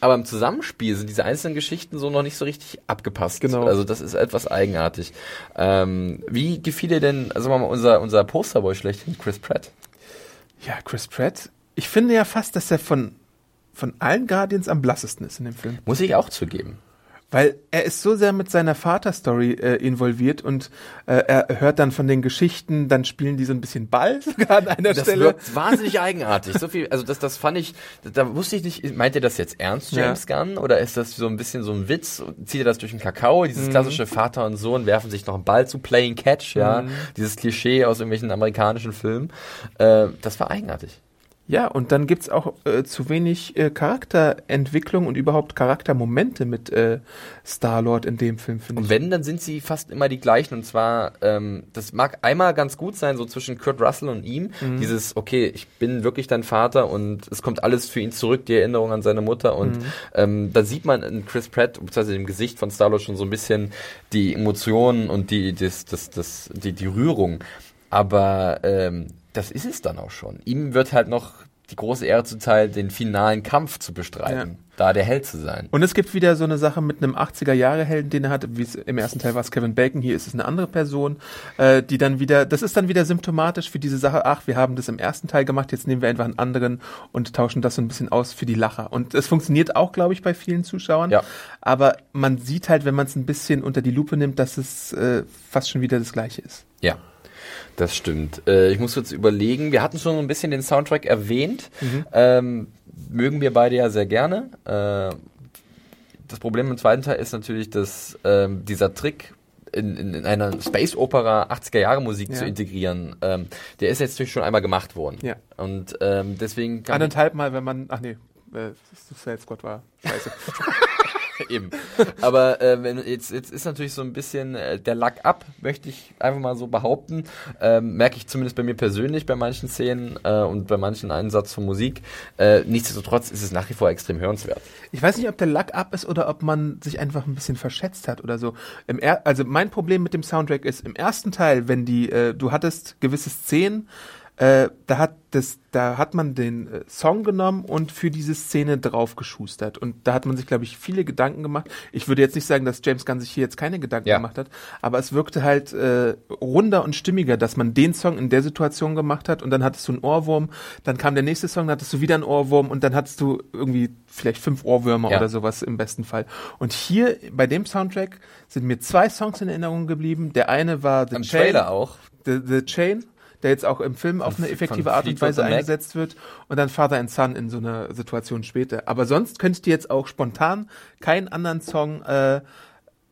Aber im Zusammenspiel sind diese einzelnen Geschichten so noch nicht so richtig abgepasst. Genau. Also das ist etwas eigenartig. Ähm, wie gefiel dir denn, also mal unser, unser Posterboy schlechthin, Chris Pratt? Ja, Chris Pratt. Ich finde ja fast, dass er von, von allen Guardians am blassesten ist in dem Film. Muss ich auch zugeben. Weil er ist so sehr mit seiner Vaterstory äh, involviert und äh, er hört dann von den Geschichten, dann spielen die so ein bisschen Ball sogar an einer das Stelle. Das wirkt wahnsinnig eigenartig. So viel, also das, das fand ich, da wusste ich nicht, meint ihr das jetzt ernst, James ja. Gunn? Oder ist das so ein bisschen so ein Witz? Zieht ihr das durch den Kakao? Dieses mhm. klassische Vater und Sohn werfen sich noch einen Ball zu, Playing Catch, ja. Mhm. Dieses Klischee aus irgendwelchen amerikanischen Filmen. Äh, das war eigenartig. Ja, und dann gibt's auch äh, zu wenig äh, Charakterentwicklung und überhaupt Charaktermomente mit äh, Star-Lord in dem Film, finde ich. Und wenn, dann sind sie fast immer die gleichen. Und zwar, ähm, das mag einmal ganz gut sein, so zwischen Kurt Russell und ihm. Mhm. Dieses, okay, ich bin wirklich dein Vater und es kommt alles für ihn zurück, die Erinnerung an seine Mutter. Und mhm. ähm, da sieht man in Chris Pratt, beziehungsweise im Gesicht von Star-Lord schon so ein bisschen die Emotionen und die, das, das, das, die, die Rührung. Aber ähm, das ist es dann auch schon. Ihm wird halt noch die große Ehre zuteil, den finalen Kampf zu bestreiten, ja. da der Held zu sein. Und es gibt wieder so eine Sache mit einem achtziger-Jahre-Helden, den er hat, wie es im ersten Teil war es Kevin Bacon, hier ist es eine andere Person, äh, die dann wieder, das ist dann wieder symptomatisch für diese Sache, ach, wir haben das im ersten Teil gemacht, jetzt nehmen wir einfach einen anderen und tauschen das so ein bisschen aus für die Lacher. Und es funktioniert auch, glaube ich, bei vielen Zuschauern, ja. aber man sieht halt, wenn man es ein bisschen unter die Lupe nimmt, dass es äh, fast schon wieder das Gleiche ist. Ja. Das stimmt. Äh, ich muss kurz überlegen, wir hatten schon ein bisschen den Soundtrack erwähnt. Mhm. Ähm, mögen wir beide ja sehr gerne. Äh, das Problem im zweiten Teil ist natürlich, dass äh, dieser Trick, in, in, in einer Space-Opera achtziger-Jahre-Musik ja. zu integrieren, ähm, der ist jetzt natürlich schon einmal gemacht worden. Ja. Und ähm, deswegen kann anderthalb Mal, wenn man, ach nee, äh, Suicide Squad war scheiße. Eben. Aber äh, wenn, jetzt, jetzt ist natürlich so ein bisschen äh, der Lack ab, möchte ich einfach mal so behaupten. Ähm, merke ich zumindest bei mir persönlich bei manchen Szenen äh, und bei manchen Einsatz von Musik. Äh, nichtsdestotrotz ist es nach wie vor extrem hörenswert. Ich weiß nicht, ob der Lack ab ist oder ob man sich einfach ein bisschen verschätzt hat oder so. Im er- also mein Problem mit dem Soundtrack ist, im ersten Teil, wenn die, äh, du hattest gewisse Szenen, Äh, da hat das, da hat man den äh, Song genommen und für diese Szene draufgeschustert. Und da hat man sich, glaube ich, viele Gedanken gemacht. Ich würde jetzt nicht sagen, dass James Gunn sich hier jetzt keine Gedanken ja. gemacht hat, aber es wirkte halt äh, runder und stimmiger, dass man den Song in der Situation gemacht hat und dann hattest du einen Ohrwurm, dann kam der nächste Song, dann hattest du wieder einen Ohrwurm und dann hattest du irgendwie vielleicht fünf Ohrwürmer ja. oder sowas im besten Fall. Und hier bei dem Soundtrack sind mir zwei Songs in Erinnerung geblieben. Der eine war The Am Chain. Trailer auch. The, The Chain. Der jetzt auch im Film auf eine effektive Art und Weise eingesetzt wird und dann Father and Son in so einer Situation später. Aber sonst könntest du jetzt auch spontan keinen anderen Song äh,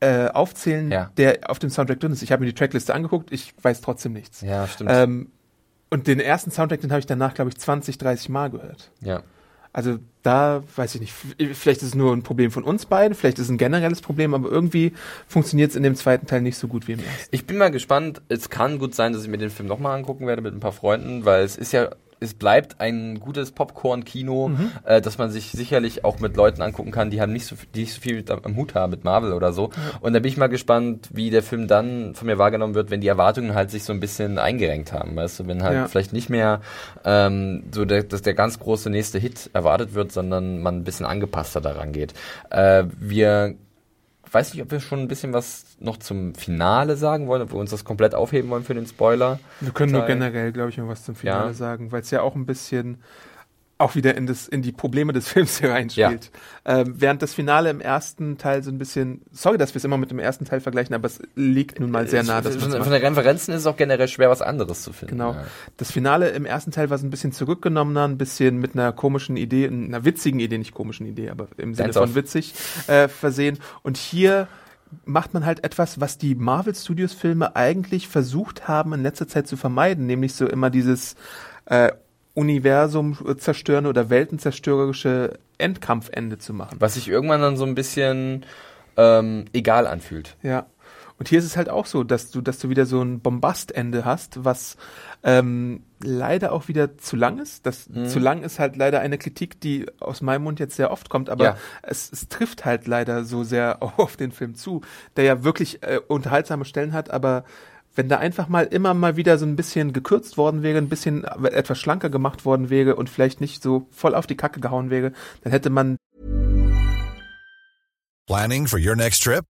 äh, aufzählen, ja. der auf dem Soundtrack drin ist. Ich habe mir die Trackliste angeguckt, ich weiß trotzdem nichts. Ja, stimmt. Ähm, und den ersten Soundtrack, den habe ich danach, glaube ich, zwanzig, dreißig Mal gehört. Ja. Also da weiß ich nicht, vielleicht ist es nur ein Problem von uns beiden, vielleicht ist es ein generelles Problem, aber irgendwie funktioniert es in dem zweiten Teil nicht so gut wie im ersten. Ich bin mal gespannt, es kann gut sein, dass ich mir den Film nochmal angucken werde mit ein paar Freunden, weil es ist ja, es bleibt ein gutes Popcorn-Kino, mhm. äh, das man sich sicherlich auch mit Leuten angucken kann, die haben nicht so, die nicht so viel mit am Hut haben mit Marvel oder so. Und da bin ich mal gespannt, wie der Film dann von mir wahrgenommen wird, wenn die Erwartungen halt sich so ein bisschen eingerenkt haben, weißt du, wenn halt ja. vielleicht nicht mehr ähm, so der, dass der ganz große nächste Hit erwartet wird, sondern man ein bisschen angepasster daran geht. Äh, wir Ich weiß nicht, ob wir schon ein bisschen was noch zum Finale sagen wollen, ob wir uns das komplett aufheben wollen für den Spoiler. Wir können nur generell, glaube ich, noch was zum Finale ja. sagen, weil es ja auch ein bisschen auch wieder in, das, in die Probleme des Films hier reinspielt. Ja. Ähm, während das Finale im ersten Teil so ein bisschen, sorry, dass wir es immer mit dem ersten Teil vergleichen, aber es liegt nun mal sehr nah. Dass von, von den Referenzen ist es auch generell schwer, was anderes zu finden. Genau. Ja. Das Finale im ersten Teil war so ein bisschen zurückgenommener, ein bisschen mit einer komischen Idee, einer witzigen Idee, nicht komischen Idee, aber im Sinne von witzig äh, versehen. Und hier macht man halt etwas, was die Marvel Studios Filme eigentlich versucht haben, in letzter Zeit zu vermeiden, nämlich so immer dieses äh, Universum zerstören oder weltenzerstörerische Endkampfende zu machen. Was sich irgendwann dann so ein bisschen ähm, egal anfühlt. Ja. Und hier ist es halt auch so, dass du, dass du wieder so ein Bombastende hast, was ähm, leider auch wieder zu lang ist. Das mhm. zu lang ist halt leider eine Kritik, die aus meinem Mund jetzt sehr oft kommt, aber ja. es, es trifft halt leider so sehr auf den Film zu, der ja wirklich äh, unterhaltsame Stellen hat, aber wenn da einfach mal immer mal wieder so ein bisschen gekürzt worden wäre, ein bisschen etwas schlanker gemacht worden wäre und vielleicht nicht so voll auf die Kacke gehauen wäre, dann hätte man. Planning for your next trip?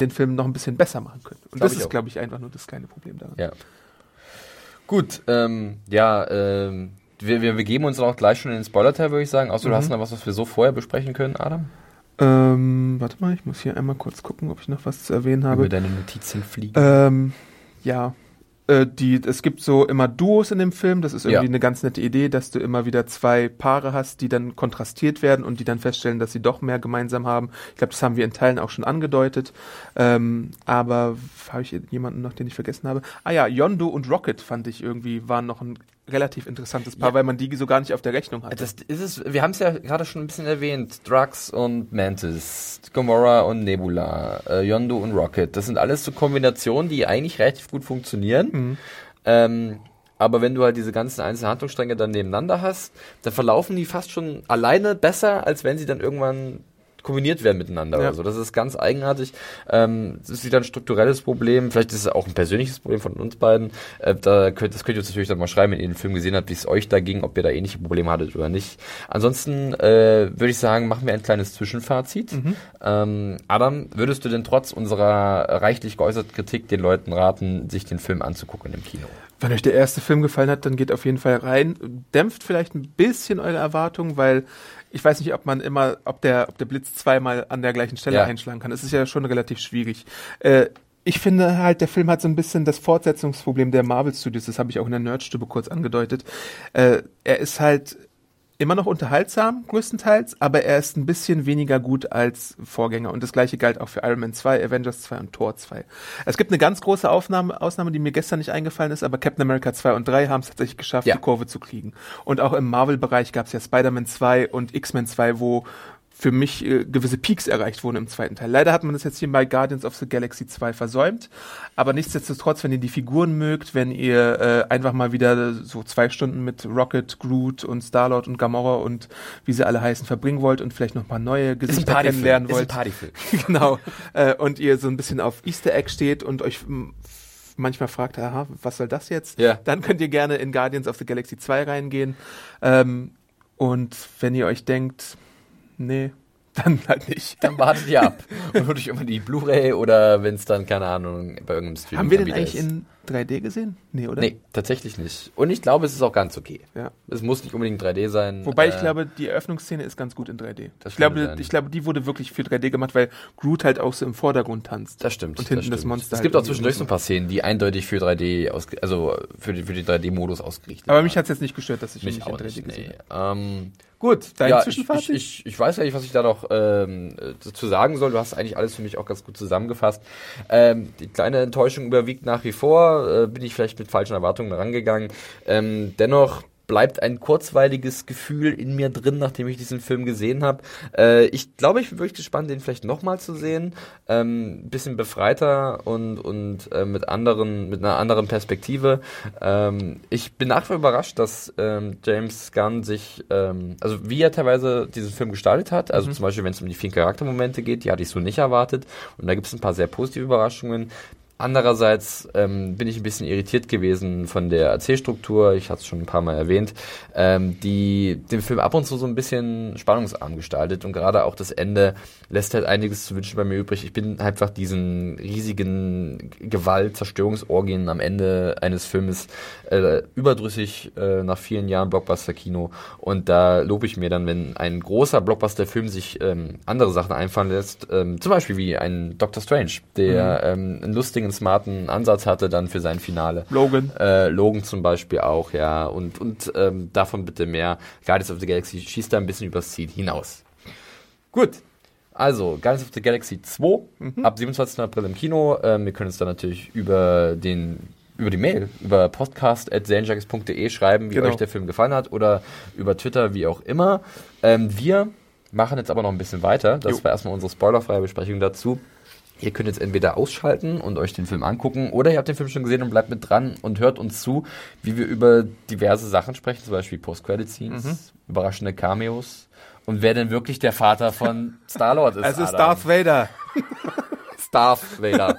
Den Film noch ein bisschen besser machen können. Und das ist, glaube ich, einfach nur das kleine Problem daran. Ja. Gut, ähm, ja, ähm, wir, wir, wir geben uns auch gleich schon in den Spoiler-Teil, würde ich sagen. Außer mhm. du hast noch was, was wir so vorher besprechen können, Adam? Ähm, warte mal, ich muss hier einmal kurz gucken, ob ich noch was zu erwähnen habe. Über deine Notizen fliegen. Ähm, ja, äh, die, es gibt so immer Duos in dem Film, das ist irgendwie ja. eine ganz nette Idee, dass du immer wieder zwei Paare hast, die dann kontrastiert werden und die dann feststellen, dass sie doch mehr gemeinsam haben. Ich glaube, das haben wir in Teilen auch schon angedeutet. Ähm, aber habe ich jemanden noch, den ich vergessen habe? Ah ja, Yondu und Rocket fand ich irgendwie, waren noch ein relativ interessantes Paar, ja, weil man die so gar nicht auf der Rechnung hat. Das ist es, wir haben es ja gerade schon ein bisschen erwähnt, Drax und Mantis, Gamora und Nebula, äh, Yondu und Rocket, das sind alles so Kombinationen, die eigentlich relativ gut funktionieren, mhm. ähm, aber wenn du halt diese ganzen einzelnen Handlungsstränge dann nebeneinander hast, dann verlaufen die fast schon alleine besser, als wenn sie dann irgendwann kombiniert werden miteinander, ja, oder so. Das ist ganz eigenartig. Ähm, das ist wieder ein strukturelles Problem. Vielleicht ist es auch ein persönliches Problem von uns beiden. Äh, da könnt, das könnt ihr uns natürlich dann mal schreiben, wenn ihr den Film gesehen habt, wie es euch da ging, ob ihr da ähnliche Probleme hattet oder nicht. Ansonsten äh, würde ich sagen, machen wir ein kleines Zwischenfazit. Mhm. Ähm, Adam, würdest du denn trotz unserer reichlich geäußerten Kritik den Leuten raten, sich den Film anzugucken im Kino? Wenn euch der erste Film gefallen hat, dann geht auf jeden Fall rein. Dämpft vielleicht ein bisschen eure Erwartungen, weil ich weiß nicht, ob man immer, ob der, ob der Blitz zweimal an der gleichen Stelle, ja, einschlagen kann. Das ist ja schon relativ schwierig. Äh, ich finde halt, der Film hat so ein bisschen das Fortsetzungsproblem der Marvel Studios. Das habe ich auch in der Nerdstube kurz angedeutet. Äh, er ist halt immer noch unterhaltsam, größtenteils, aber er ist ein bisschen weniger gut als Vorgänger. Und das gleiche galt auch für Iron Man zwei, Avengers zwei und Thor zwei. Es gibt eine ganz große Aufnahme, Ausnahme, die mir gestern nicht eingefallen ist, aber Captain America zwei und drei haben es tatsächlich geschafft, ja, die Kurve zu kriegen. Und auch im Marvel-Bereich gab es ja Spider-Man zwei und X-Men zwei, wo für mich äh, gewisse Peaks erreicht wurden im zweiten Teil. Leider hat man das jetzt hier bei Guardians of the Galaxy zwei versäumt, aber nichtsdestotrotz, wenn ihr die Figuren mögt, wenn ihr äh, einfach mal wieder so zwei Stunden mit Rocket, Groot und Star-Lord und Gamora und wie sie alle heißen verbringen wollt und vielleicht noch mal neue Gesichter kennenlernen wollt. Ist ein Partyfilm. Genau. Äh, und ihr so ein bisschen auf Easter Egg steht und euch m- manchmal fragt, aha, was soll das jetzt? Yeah. Dann könnt ihr gerne in Guardians of the Galaxy zwei reingehen. Ähm, und wenn ihr euch denkt, nee, dann halt nicht. Dann wartet ihr ab. Und holt euch immer die Blu-ray oder wenn es dann, keine Ahnung, bei irgendeinem Streaming ist. Haben wir den eigentlich ist. in drei D gesehen? Nee, oder? Nee, tatsächlich nicht. Und ich glaube, es ist auch ganz okay. Ja. Es muss nicht unbedingt drei D sein. Wobei äh, ich glaube, die Eröffnungsszene ist ganz gut in drei D. Ich glaube, ich glaube, die wurde wirklich für drei D gemacht, weil Groot halt auch so im Vordergrund tanzt. Das stimmt. Und hinten das, stimmt. das Monster. Es gibt halt auch zwischendurch so ein paar Szenen, die eindeutig für drei D, aus, also für, die, für den drei D-Modus ausgerichtet sind. Aber mich hat es jetzt nicht gestört, dass ich mich nicht in drei D nicht, gesehen nee. habe. Ähm, gut, dein ja, Zwischenfazit? Ich, ich, ich weiß gar nicht, was ich da noch ähm, dazu sagen soll. Du hast eigentlich alles für mich auch ganz gut zusammengefasst. Ähm, die kleine Enttäuschung überwiegt nach wie vor. Bin ich vielleicht mit falschen Erwartungen rangegangen. Ähm, dennoch bleibt ein kurzweiliges Gefühl in mir drin, nachdem ich diesen Film gesehen habe. Äh, ich glaube, ich bin wirklich gespannt, den vielleicht nochmal zu sehen. Ein ähm, bisschen befreiter und, und äh, mit anderen, mit einer anderen Perspektive. Ähm, ich bin nach wie vor überrascht, dass ähm, James Gunn sich, ähm, also wie er teilweise diesen Film gestaltet hat, also mhm. zum Beispiel, wenn es um die vielen Charaktermomente geht, die hatte ich so nicht erwartet. Und da gibt es ein paar sehr positive Überraschungen. Andererseits ähm, bin ich ein bisschen irritiert gewesen von der Erzählstruktur, ich hatte es schon ein paar Mal erwähnt, ähm, die den Film ab und zu so ein bisschen spannungsarm gestaltet und gerade auch das Ende lässt halt einiges zu wünschen bei mir übrig. Ich bin einfach diesen riesigen Gewalt-Zerstörungsorgien am Ende eines Filmes äh, überdrüssig äh, nach vielen Jahren Blockbuster-Kino und da lobe ich mir dann, wenn ein großer Blockbuster-Film sich ähm, andere Sachen einfallen lässt, ähm, zum Beispiel wie ein Doktor Strange, der mhm. ähm, einen lustigen smarten Ansatz hatte dann für sein Finale. Logan. Äh, Logan zum Beispiel auch, ja. Und, und ähm, davon bitte mehr. Guardians of the Galaxy schießt da ein bisschen übers Ziel hinaus. Gut. Also, Guardians of the Galaxy zwei mhm. ab siebenundzwanzigsten April im Kino. Ähm, wir können uns dann natürlich über den über die Mail, über podcast at sanejacks punkt de schreiben, wie genau euch der Film gefallen hat oder über Twitter, wie auch immer. Ähm, wir machen jetzt aber noch ein bisschen weiter. Das jo. war erstmal unsere spoilerfreie Besprechung dazu. Ihr könnt jetzt entweder ausschalten und euch den Film angucken oder ihr habt den Film schon gesehen und bleibt mit dran und hört uns zu, wie wir über diverse Sachen sprechen, zum Beispiel Post-Credit-Scenes, mhm. überraschende Cameos und wer denn wirklich der Vater von Star-Lord ist. Es ist Darth Vader. Darth Vader.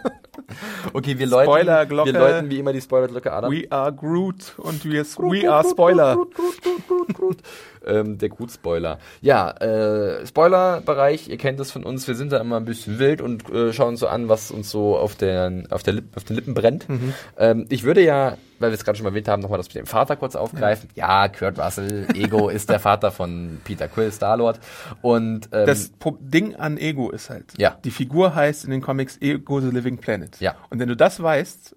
Okay, wir läuten, wir läuten wie immer die Spoilerglocke, Adam. We are Groot und wir Groot, we are Spoiler. Groot, Groot, Groot, Groot, Groot. ähm, der Groot-Spoiler. Ja, äh, Spoiler-Bereich, ihr kennt das von uns, wir sind da immer ein bisschen wild und äh, schauen uns so an, was uns so auf, den, auf, der Lipp, auf den Lippen brennt. Mhm. Ähm, ich würde ja, weil wir es gerade schon mal erwähnt haben, nochmal das mit dem Vater kurz aufgreifen. Ja, ja Kurt Russell, Ego ist der Vater von Peter Quill, Star-Lord. Und, ähm, das Ding an Ego ist halt, ja. die Figur heißt in den Comics Ego the Living Planet. Ja. Und wenn du das weißt,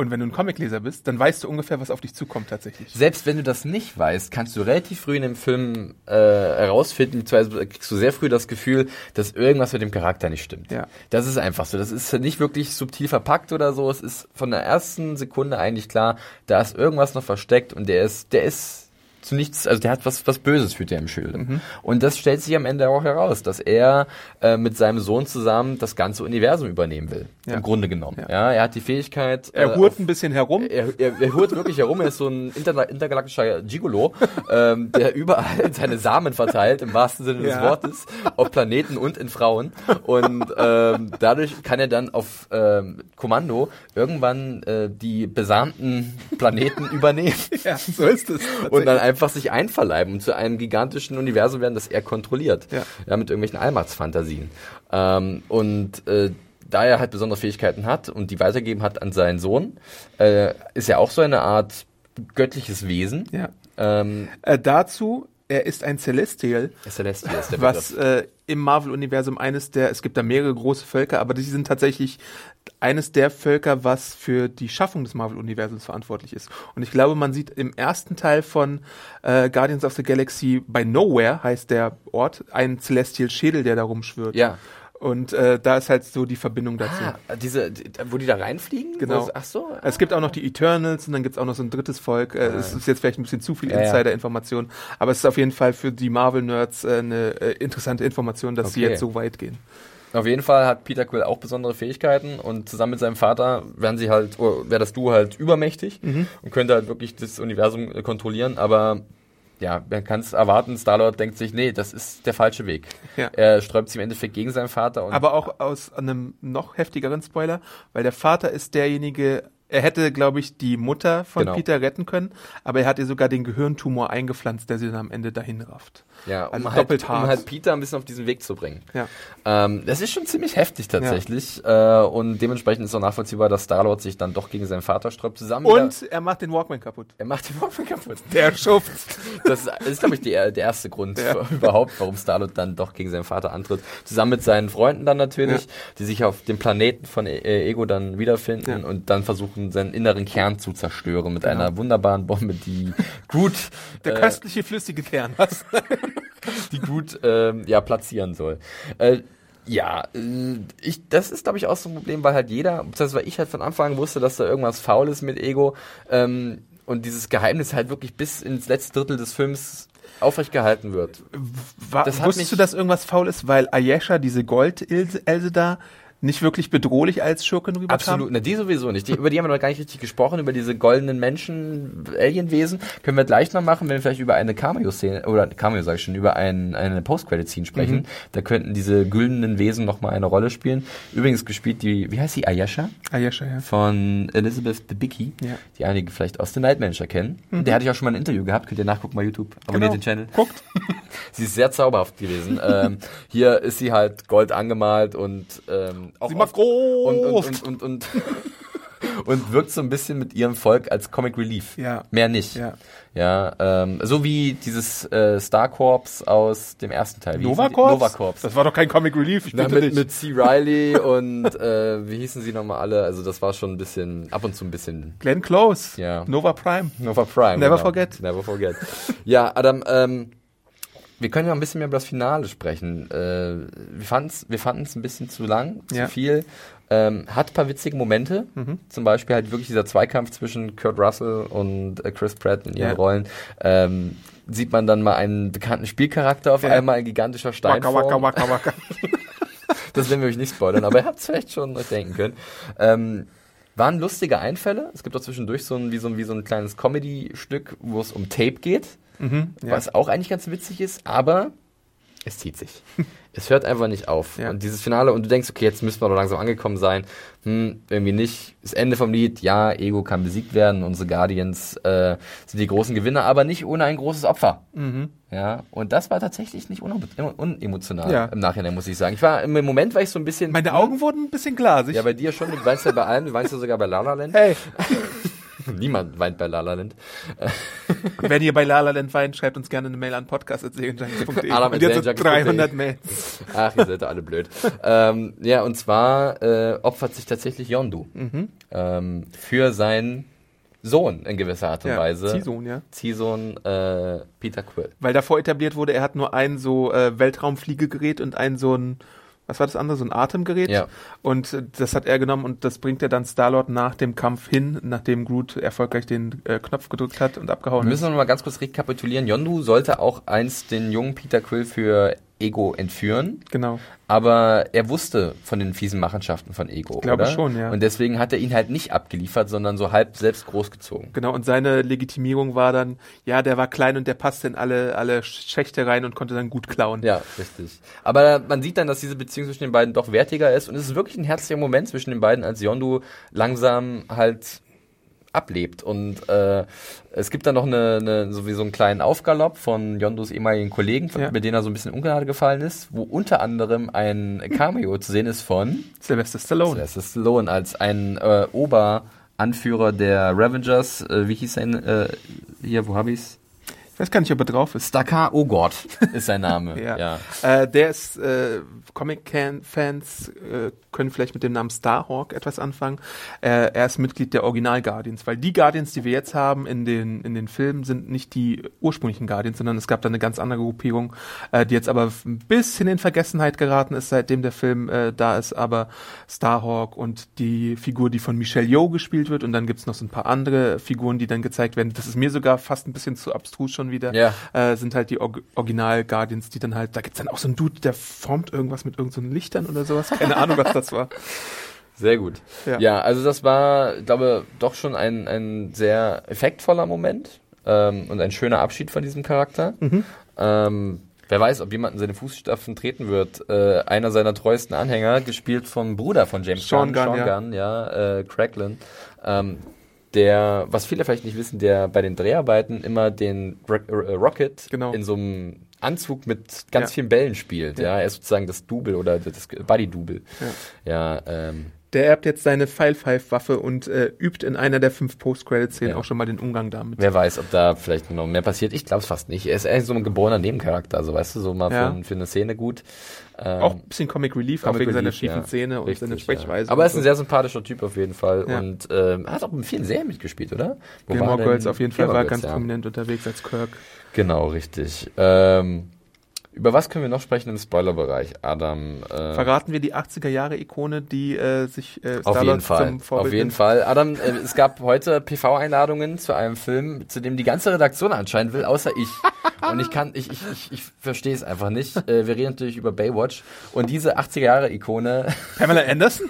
Und wenn du ein Comicleser bist, dann weißt du ungefähr, was auf dich zukommt tatsächlich. Selbst wenn du das nicht weißt, kannst du relativ früh in dem Film äh, herausfinden, beziehungsweise kriegst du sehr früh das Gefühl, dass irgendwas mit dem Charakter nicht stimmt. Ja. Das ist einfach so. Das ist nicht wirklich subtil verpackt oder so. Es ist von der ersten Sekunde eigentlich klar, da ist irgendwas noch versteckt und der ist, der ist zu nichts, also der hat was, was Böses für den im Schilde. Mhm. Und das stellt sich am Ende auch heraus, dass er äh, mit seinem Sohn zusammen das ganze Universum übernehmen will. Ja. Im Grunde genommen. Ja. Ja, er hat die Fähigkeit. Er äh, hurt auf, ein bisschen herum. Er, er, er hurt wirklich herum. Er ist so ein inter, intergalaktischer Gigolo, ähm, der überall seine Samen verteilt, im wahrsten Sinne des ja. Wortes, auf Planeten und in Frauen. Und ähm, dadurch kann er dann auf ähm, Kommando irgendwann äh, die besamten Planeten übernehmen. Ja, so ist es. Und dann einfach sich einverleiben und zu einem gigantischen Universum werden, das er kontrolliert. Ja. Ja, mit irgendwelchen Allmachtsfantasien. Ähm, und äh, da er halt besondere Fähigkeiten hat und die weitergegeben hat an seinen Sohn, äh, ist er auch so eine Art göttliches Wesen. Ja. Ähm, äh, dazu, er ist ein Celestial. Celestial ist der was äh, im Marvel-Universum eines der, es gibt da mehrere große Völker, aber die sind tatsächlich eines der Völker, was für die Schaffung des Marvel-Universums verantwortlich ist. Und ich glaube, man sieht im ersten Teil von äh, Guardians of the Galaxy by Nowhere, heißt der Ort, einen Celestial-Schädel, der da rumschwirrt. Ja. Und äh, da ist halt so die Verbindung dazu. Ah, diese, die, wo die da reinfliegen? Genau. Wo, ach so. Ah. Es gibt auch noch die Eternals und dann gibt's auch noch so ein drittes Volk. Äh, ah. Es ist jetzt vielleicht ein bisschen zu viel ja, Insider-Information, aber es ist auf jeden Fall für die Marvel-Nerds äh, eine äh, interessante Information, dass okay. sie jetzt so weit gehen. Auf jeden Fall hat Peter Quill auch besondere Fähigkeiten und zusammen mit seinem Vater wären sie halt, wäre das Duo halt übermächtig mhm. und könnte halt wirklich das Universum äh, kontrollieren, aber ja, man kann es erwarten, Star-Lord denkt sich, nee, das ist der falsche Weg. Ja. Er sträubt sich im Endeffekt gegen seinen Vater. Und aber auch aus einem noch heftigeren Spoiler, weil der Vater ist derjenige, er hätte, glaube ich, die Mutter von genau. Peter retten können, aber er hat ihr sogar den Gehirntumor eingepflanzt, der sie dann am Ende dahin rafft. Ja, um, also halt, um halt Peter ein bisschen auf diesen Weg zu bringen. Ja. Ähm, das ist schon ziemlich heftig tatsächlich ja. äh, und dementsprechend ist auch nachvollziehbar, dass Star-Lord sich dann doch gegen seinen Vater sträubt. Zusammen und er macht den Walkman kaputt. Er macht den Walkman kaputt. Der schuft. Das ist, ist glaube ich, die, der erste Grund ja. für, überhaupt, warum Star-Lord dann doch gegen seinen Vater antritt. Zusammen mit seinen Freunden dann natürlich, ja. die sich auf dem Planeten von äh, Ego dann wiederfinden ja. und dann versuchen, seinen inneren Kern zu zerstören mit genau. einer wunderbaren Bombe, die Groot... Der äh, köstliche, flüssige Kern. Was? die gut ähm, ja, platzieren soll. Äh, ja, äh, ich, das ist, glaube ich, auch so ein Problem, weil halt jeder, das war ich halt von Anfang an wusste, dass da irgendwas faul ist mit Ego ähm, und dieses Geheimnis halt wirklich bis ins letzte Drittel des Films aufrecht gehalten wird. War, das wusstest du, dass irgendwas faul ist, weil Ayesha, diese Gold-Else da, nicht wirklich bedrohlich als Schurken rüberkam? Absolut, ne, die sowieso nicht. Die, über die haben wir noch gar nicht richtig gesprochen, über diese goldenen Menschen, Alienwesen. Können wir gleich noch machen, wenn wir vielleicht über eine Cameo-Szene, oder Cameo sag ich schon, über ein, eine Post-Credit-Scene sprechen. Mhm. Da könnten diese güldenen Wesen nochmal eine Rolle spielen. Übrigens gespielt die, wie heißt sie, Ayesha? Ayesha, ja. Von Elizabeth Debicki, ja. die einige vielleicht aus The Night Manager kennen. Mhm. Der hatte ich auch schon mal ein Interview gehabt, könnt ihr nachgucken bei YouTube. Abonniert genau. den Channel. Guckt. Sie ist sehr zauberhaft gewesen. ähm, hier ist sie halt gold angemalt und... Ähm, Auch sie macht groß! Und, und, und, und, und, und wirkt so ein bisschen mit ihrem Volk als Comic Relief. Ja. Mehr nicht. Ja. Ja, ähm, so wie dieses äh, Star Corps aus dem ersten Teil. Wie Nova Corps? Nova Corps. Das war doch kein Comic Relief, ich bitte nicht. Mit C. Reilly und äh, wie hießen sie nochmal alle? Also das war schon ein bisschen, ab und zu ein bisschen... Glenn Close. Ja. Nova Prime. Nova Prime. Never genau. forget. Never forget. Ja, Adam, ähm... wir können ja ein bisschen mehr über das Finale sprechen. Äh, wir fanden's, wir fanden's ein bisschen zu lang, zu ja. viel. Ähm, hat ein paar witzige Momente. Mhm. Zum Beispiel halt wirklich dieser Zweikampf zwischen Kurt Russell und äh, Chris Pratt in ihren ja. Rollen. Ähm, sieht man dann mal einen bekannten Spielcharakter auf ja. einmal, ein gigantischer Steinform. Waka, waka, waka, waka. Das werden wir euch nicht spoilern, aber ihr habt es vielleicht schon euch denken können. Ähm, waren lustige Einfälle. Es gibt auch zwischendurch so ein, wie so ein, wie so ein kleines Comedy-Stück, wo es um Tape geht. Mhm, was ja. auch eigentlich ganz witzig ist, aber es zieht sich. Es hört einfach nicht auf. Ja. Und dieses Finale, und du denkst, okay, jetzt müssen wir doch langsam angekommen sein. Hm, irgendwie nicht. Das Ende vom Lied, ja, Ego kann besiegt werden, unsere Guardians äh, sind die großen Gewinner, aber nicht ohne ein großes Opfer. Mhm. Ja, und das war tatsächlich nicht unemotional ja. im Nachhinein, muss ich sagen. Ich war, im Moment war ich so ein bisschen... Meine Augen wurden ein bisschen glasig. Ja, bei dir schon, du weinst ja bei allen, du weinst ja sogar bei La La Land. Hey! Niemand weint bei La La Land. Wenn ihr bei La La Land weint, schreibt uns gerne eine Mail an podcast punkt seelenjunkies punkt de. Und jetzt so dreihundert Mails. Ach, ihr seid doch alle blöd. ähm, ja, und zwar äh, opfert sich tatsächlich Yondu mhm. ähm, für seinen Sohn in gewisser Art und ja, Weise. Ziehsohn, ja. Ziehsohn äh, Peter Quill. Weil davor etabliert wurde, er hat nur ein so äh, Weltraumfliegegerät und ein so ein, was war das andere, so ein Atemgerät. Ja. Und äh, das hat er genommen und das bringt er dann Star-Lord nach dem Kampf hin, nachdem Groot erfolgreich den äh, Knopf gedrückt hat und abgehauen ist. Wir müssen noch mal ganz kurz rekapitulieren. Yondu sollte auch einst den jungen Peter Quill für Ego entführen. Genau. Aber er wusste von den fiesen Machenschaften von Ego, ich glaube oder? Schon, ja. Und deswegen hat er ihn halt nicht abgeliefert, sondern so halb selbst großgezogen. Genau, und seine Legitimierung war dann, ja, der war klein und der passte in alle, alle Schächte rein und konnte dann gut klauen. Ja, richtig. Aber man sieht dann, dass diese Beziehung zwischen den beiden doch wertiger ist und es ist wirklich ein herzlicher Moment zwischen den beiden, als Yondu langsam halt ablebt. Und äh, es gibt dann noch eine, eine, sowieso einen kleinen Aufgalopp von Yondus ehemaligen Kollegen, von, ja. mit denen er so ein bisschen Ungnade gefallen ist, wo unter anderem ein Cameo zu sehen ist von Sylvester Stallone. Sylvester Stallone als ein äh, Oberanführer der Ravengers. Äh, wie hieß sein? Äh, hier, wo hab ich's? Ich weiß gar nicht, ob er drauf ist. Stakar, oh Gott, ist sein Name. ja. ja. Äh, der ist, äh, Comic-Fans äh, können vielleicht mit dem Namen Starhawk etwas anfangen. Äh, er ist Mitglied der Original-Guardians, weil die Guardians, die wir jetzt haben in den in den Filmen, sind nicht die ursprünglichen Guardians, sondern es gab da eine ganz andere Gruppierung, äh, die jetzt aber ein bisschen in Vergessenheit geraten ist, seitdem der Film äh, da ist. Aber Starhawk und die Figur, die von Michelle Yeoh gespielt wird und dann gibt's noch so ein paar andere Figuren, die dann gezeigt werden. Das ist mir sogar fast ein bisschen zu abstrus schon wieder, yeah. äh, sind halt die Or- Original-Guardians, die dann halt, da gibt's dann auch so einen Dude, der formt irgendwas mit irgendeinen so Lichtern oder sowas, keine Ahnung, was das war. Sehr gut. Ja, ja, also das war, glaube ich, doch schon ein, ein sehr effektvoller Moment ähm, und ein schöner Abschied von diesem Charakter. Mhm. Ähm, wer weiß, ob jemand in seine Fußstapfen treten wird. Äh, einer seiner treuesten Anhänger, gespielt vom Bruder von James Sean Gunn, Sean Gunn, ja, ja äh, Cracklin, ähm, der, was viele vielleicht nicht wissen, der bei den Dreharbeiten immer den R- R- Rocket genau. in so einem Anzug mit ganz ja. vielen Bällen spielt. Ja. ja, er ist sozusagen das Double oder das Buddy-Double. Ja, ja ähm. Der erbt jetzt seine File-Five-Waffe und äh, übt in einer der fünf Post-Credit-Szenen ja. auch schon mal den Umgang damit. Wer weiß, ob da vielleicht noch mehr passiert. Ich glaube es fast nicht. Er ist eigentlich so ein geborener Nebencharakter. Also weißt du, so mal ja. für, für eine Szene gut. Ähm, auch ein bisschen Comic Relief, Comic auch wegen Relief, seiner schiefen ja. Szene und richtig, seiner Sprechweise. Ja. Aber er ist ein so. sehr sympathischer Typ auf jeden Fall. Ja. Und ähm, hat auch in vielen Serien mitgespielt, oder? Gilmore Girls auf jeden Fall war ganz ja. prominent unterwegs als Kirk. Genau, richtig. Ähm... Über was können wir noch sprechen im Spoilerbereich, Adam? Äh Verraten wir die achtziger-Jahre-Ikone, die äh, sich äh, Star-Lord zum Vorbild nimmt? Auf jeden Fall. Adam, äh, es gab heute P V-Einladungen zu einem Film, zu dem die ganze Redaktion anscheinend will, außer ich. Und ich kann, ich, ich, ich, ich verstehe es einfach nicht. Äh, wir reden natürlich über Baywatch. Und diese achtziger-Jahre-Ikone... Pamela Anderson?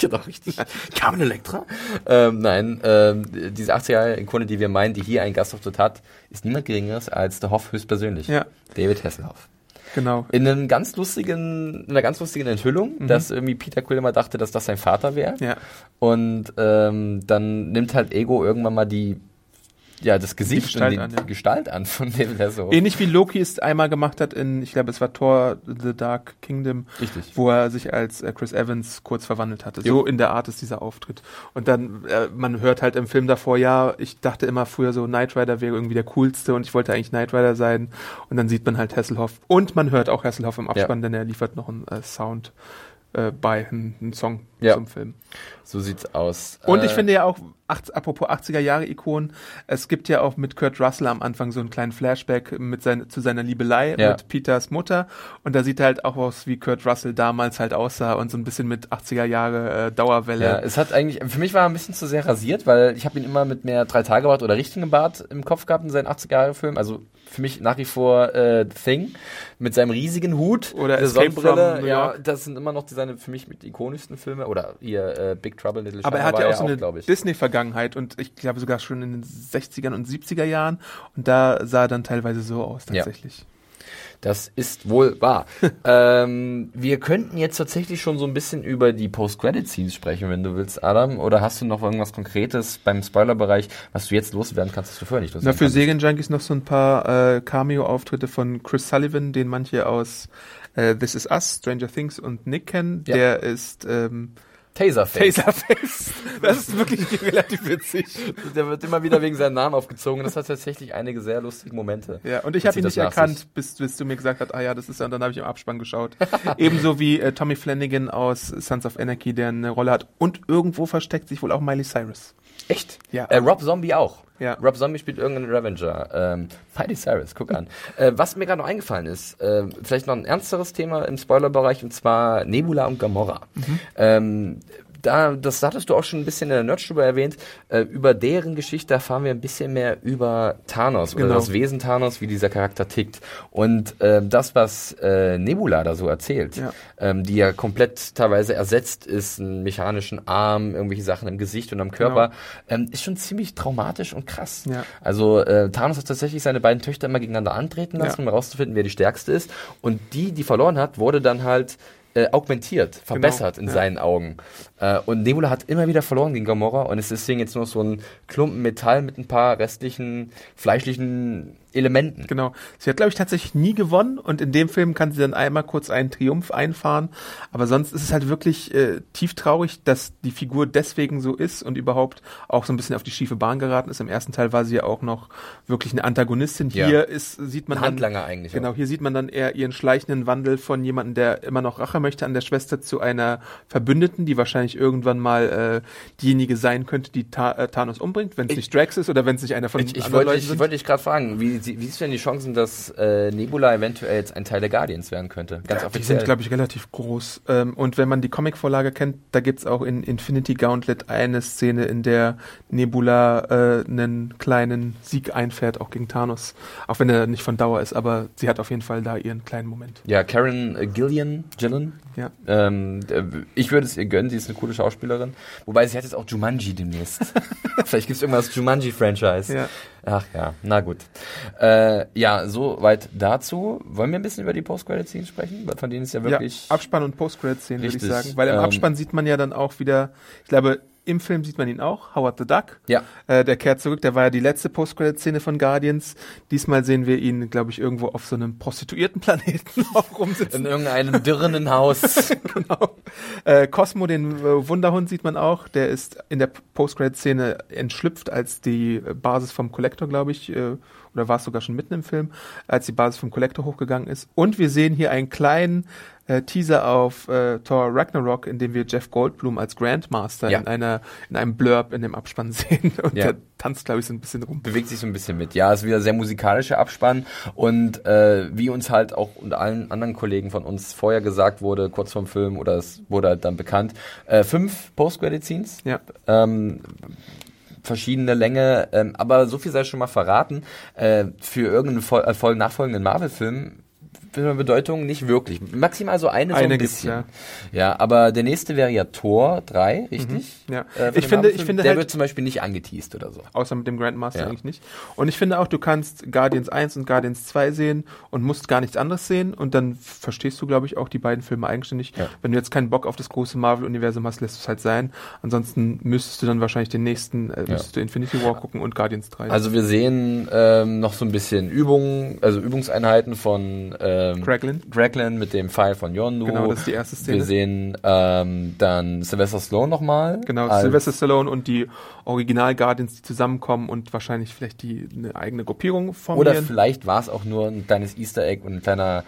Genau, richtig. Carmen Electra? Ähm, nein, ähm, diese achtziger-Jahre-Ikone, die wir meinen, die hier einen Gastauftritt hat, ist niemand Geringeres als der Hoff höchstpersönlich. Ja. David Hasselhoff. Genau. In einem ganz lustigen, in einer ganz lustigen Enthüllung, mhm. dass irgendwie Peter Quill immer dachte, dass das sein Vater wäre. Ja. Und ähm, dann nimmt halt Ego irgendwann mal die ja, das Gesicht die Gestalt und die an, ja. Gestalt an von David Hasselhoff. Ähnlich wie Loki es einmal gemacht hat in, ich glaube, es war Thor The Dark Kingdom, richtig. Wo er sich als äh, Chris Evans kurz verwandelt hatte. Jo. So in der Art ist dieser Auftritt. Und dann, äh, man hört halt im Film davor, ja, ich dachte immer früher so, Knight Rider wäre irgendwie der Coolste und ich wollte eigentlich Knight Rider sein. Und dann sieht man halt Hasselhoff. Und man hört auch Hasselhoff im Abspann, ja. denn er liefert noch einen äh, Sound äh, bei, einen, einen Song ja. zum Film. So sieht's aus. Und äh, ich finde ja auch, Ach, apropos achtziger-Jahre-Ikonen, es gibt ja auch mit Kurt Russell am Anfang so einen kleinen Flashback mit sein, zu seiner Liebelei ja. mit Peters Mutter und da sieht er halt auch aus, wie Kurt Russell damals halt aussah und so ein bisschen mit achtziger-Jahre-Dauerwelle. Äh, ja, es hat eigentlich, für mich war er ein bisschen zu sehr rasiert, weil ich habe ihn immer mit mehr Drei-Tage-Bart oder richtigen Bart im Kopf gehabt in seinen achtziger-Jahre-Filmen, also für mich nach wie vor äh, The Thing mit seinem riesigen Hut. Oder Sonnenbrille, ja, das sind immer noch die, seine für mich mit ikonischsten Filme oder hier äh, Big Trouble Little China. Aber er hat ja auch so eine Disney-Vergangenheit und ich glaube sogar schon in den sechzigern und siebziger Jahren und da sah er dann teilweise so aus tatsächlich. Ja. Das ist wohl wahr. ähm, wir könnten jetzt tatsächlich schon so ein bisschen über die Post-Credit-Scenes sprechen, wenn du willst, Adam. Oder hast du noch irgendwas Konkretes beim Spoiler-Bereich, was du jetzt loswerden kannst, das du vorher nicht loswerden kannst? Na, für Serienjunkies noch so ein paar äh, Cameo-Auftritte von Chris Sullivan, den manche aus äh, This Is Us, Stranger Things und Nick kennen. Ja. Der ist... Ähm, Taserface. Taserface. Das ist wirklich relativ witzig. Der wird immer wieder wegen seinem Namen aufgezogen. Das hat tatsächlich einige sehr lustige Momente. Ja, und ich habe ihn nicht erkannt, bis, bis du mir gesagt hast, ah ja, das ist er. Und dann habe ich im Abspann geschaut. Ebenso wie äh, Tommy Flanagan aus Sons of Anarchy, der eine Rolle hat. Und irgendwo versteckt sich wohl auch Miley Cyrus. Echt? Ja. Äh, Rob Zombie auch. Ja. Rob Zombie spielt irgendeinen Ravenger. Ähm, Miley Cyrus, guck an. äh, was mir gerade noch eingefallen ist, äh, vielleicht noch ein ernsteres Thema im Spoilerbereich, und zwar Nebula und Gamora. Mhm. Ähm, da, das hattest du auch schon ein bisschen in der Nerdstube erwähnt, äh, über deren Geschichte erfahren wir ein bisschen mehr über Thanos, genau, oder das Wesen Thanos, wie dieser Charakter tickt. Und äh, das, was äh, Nebula da so erzählt, ja. Ähm, die ja komplett teilweise ersetzt ist, einen mechanischen Arm, irgendwelche Sachen im Gesicht und am Körper, genau, ähm, ist schon ziemlich traumatisch und krass. Ja. Also äh, Thanos hat tatsächlich seine beiden Töchter immer gegeneinander antreten lassen, ja, um herauszufinden, wer die stärkste ist. Und die, die verloren hat, wurde dann halt Äh, augmentiert, verbessert, genau, in ja. seinen Augen. Äh, und Nebula hat immer wieder verloren gegen Gamora und ist deswegen jetzt nur so ein Klumpen Metall mit ein paar restlichen, fleischlichen Elementen. Genau. Sie hat, glaube ich, tatsächlich nie gewonnen, und in dem Film kann sie dann einmal kurz einen Triumph einfahren, aber sonst ist es halt wirklich äh, tief traurig, dass die Figur deswegen so ist und überhaupt auch so ein bisschen auf die schiefe Bahn geraten ist. Im ersten Teil war sie ja auch noch wirklich eine Antagonistin. Hier ja. ist, sieht man Handlanger dann, eigentlich. Genau, auch. Hier sieht man dann eher ihren schleichenden Wandel von jemandem, der immer noch Rache möchte an der Schwester, zu einer Verbündeten, die wahrscheinlich irgendwann mal äh, diejenige sein könnte, die Ta- äh, Thanos umbringt, wenn es nicht Drax ist oder wenn es nicht einer von den anderen Leuten ist. Ich wollte dich gerade fragen, wie Wie, wie ist denn die Chancen, dass äh, Nebula eventuell jetzt ein Teil der Guardians werden könnte? Ganz ja, die sind, glaube ich, relativ groß. Ähm, und wenn man die Comic-Vorlage kennt, da gibt es auch in Infinity Gauntlet eine Szene, in der Nebula äh, einen kleinen Sieg einfährt, auch gegen Thanos. Auch wenn er nicht von Dauer ist, aber sie hat auf jeden Fall da ihren kleinen Moment. Ja, Karen äh, Gillian, Gillian. Ja. Ähm, ich würde es ihr gönnen, sie ist eine coole Schauspielerin. Wobei, sie hat jetzt auch Jumanji demnächst. Vielleicht gibt es irgendwas Jumanji-Franchise. Ja. Ach ja, na gut. Äh, ja, soweit dazu. Wollen wir ein bisschen über die Post-Credit-Szenen sprechen? Von denen ist ja wirklich... Ja, Abspann und Post-Credit-Szenen, würde ich sagen. Weil im ähm, Abspann sieht man ja dann auch wieder, ich glaube, im Film sieht man ihn auch, Howard the Duck. Ja. Äh, der kehrt zurück, der war ja die letzte Post-Credit-Szene von Guardians. Diesmal sehen wir ihn, glaube ich, irgendwo auf so einem prostituierten Planeten auch rumsitzen. In irgendeinem dürrenden Haus. Genau. Äh, Cosmo, den äh, Wunderhund, sieht man auch. Der ist in der Post-Credit-Szene entschlüpft, als die Basis vom Collector, glaube ich, äh, oder war es sogar schon mitten im Film, als die Basis vom Collector hochgegangen ist. Und wir sehen hier einen kleinen Äh, Teaser auf äh, Thor Ragnarok, in dem wir Jeff Goldblum als Grandmaster ja. in einer in einem Blurb in dem Abspann sehen. Und ja. der tanzt, glaube ich, so ein bisschen rum. Bewegt sich so ein bisschen mit. Ja, ist wieder sehr musikalischer Abspann. Und äh, wie uns halt auch und allen anderen Kollegen von uns vorher gesagt wurde, kurz vorm Film, oder es wurde halt dann bekannt, äh, fünf Post-Credit-Scenes. Ja. Ähm, verschiedene Länge. Ähm, aber so viel sei schon mal verraten. Äh, für irgendeinen Fol- äh, nachfolgenden Marvel-Film Bedeutung nicht wirklich. Maximal so eine, so ein eine bisschen. Ja. ja, aber der nächste wäre ja Thor drei, richtig? Mhm, ja. Äh, ich finde, ich finde der halt wird zum Beispiel nicht angeteased oder so. Außer mit dem Grandmaster ja. eigentlich nicht. Und ich finde auch, du kannst Guardians eins und Guardians zwei sehen und musst gar nichts anderes sehen, und dann verstehst du, glaube ich, auch die beiden Filme eigenständig. Ja. Wenn du jetzt keinen Bock auf das große Marvel-Universum hast, lässt du es halt sein. Ansonsten müsstest du dann wahrscheinlich den nächsten, äh, müsstest ja. du Infinity War gucken und Guardians drei. Also wir sehen ähm, noch so ein bisschen Übungen, also Übungseinheiten von äh, Cracklin. Cracklin mit dem Pfeil von Yondu. Genau, das ist die erste Szene. Wir sehen ähm, dann Sylvester Stallone nochmal. Genau, Sylvester Stallone und die Original-Guardians, die zusammenkommen und wahrscheinlich vielleicht die eine eigene Gruppierung formieren. Oder vielleicht war es auch nur ein kleines Easter Egg und ein kleiner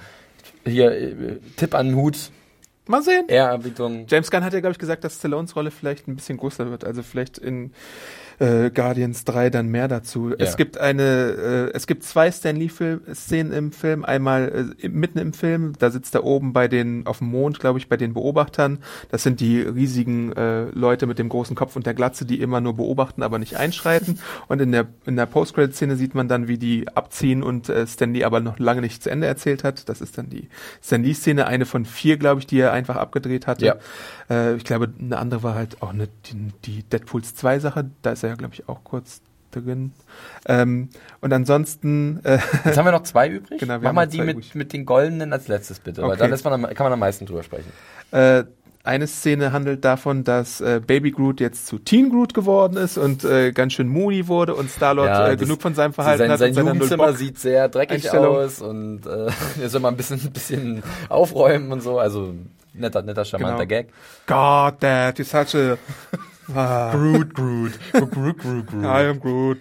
hier äh, Tipp an den Hut. Mal sehen. Ehrerbietung. James Gunn hat ja, glaube ich, gesagt, dass Stallones Rolle vielleicht ein bisschen größer wird. Also vielleicht in äh, Guardians drei dann mehr dazu. Ja. Es gibt eine, äh, es gibt zwei Stan Lee-Szenen im Film. Einmal äh, mitten im Film, da sitzt er oben bei den, auf dem Mond, glaube ich, bei den Beobachtern. Das sind die riesigen äh, Leute mit dem großen Kopf und der Glatze, die immer nur beobachten, aber nicht einschreiten. Und in der in der Post-Credit-Szene sieht man dann, wie die abziehen und äh, Stan Lee aber noch lange nicht zu Ende erzählt hat. Das ist dann die Stan Lee-Szene, eine von vier, glaube ich, die er einfach abgedreht hatte. Ja. Äh, ich glaube, eine andere war halt auch eine, die, die Deadpool zwei Sache. Da ist er ja, glaube ich, auch kurz drin. Ähm, und ansonsten... Äh Jetzt haben wir noch zwei übrig. Genau, Mach mal die mit, mit den goldenen als letztes, bitte. Okay. Weil dann ist man, kann man am meisten drüber sprechen. Äh, Eine Szene handelt davon, dass äh, Baby Groot jetzt zu Teen Groot geworden ist und äh, ganz schön moody wurde und Star-Lord ja, äh, genug von seinem Verhalten sein, hat. Sein Jugendzimmer sieht sehr dreckig aus und äh, er soll mal ein bisschen, ein bisschen aufräumen und so. Also Netter, netter, charmanter genau. Gag. God, Dad, you're such a... Ah. Groot, Groot. Groot, Groot, Groot, Groot. I am Groot.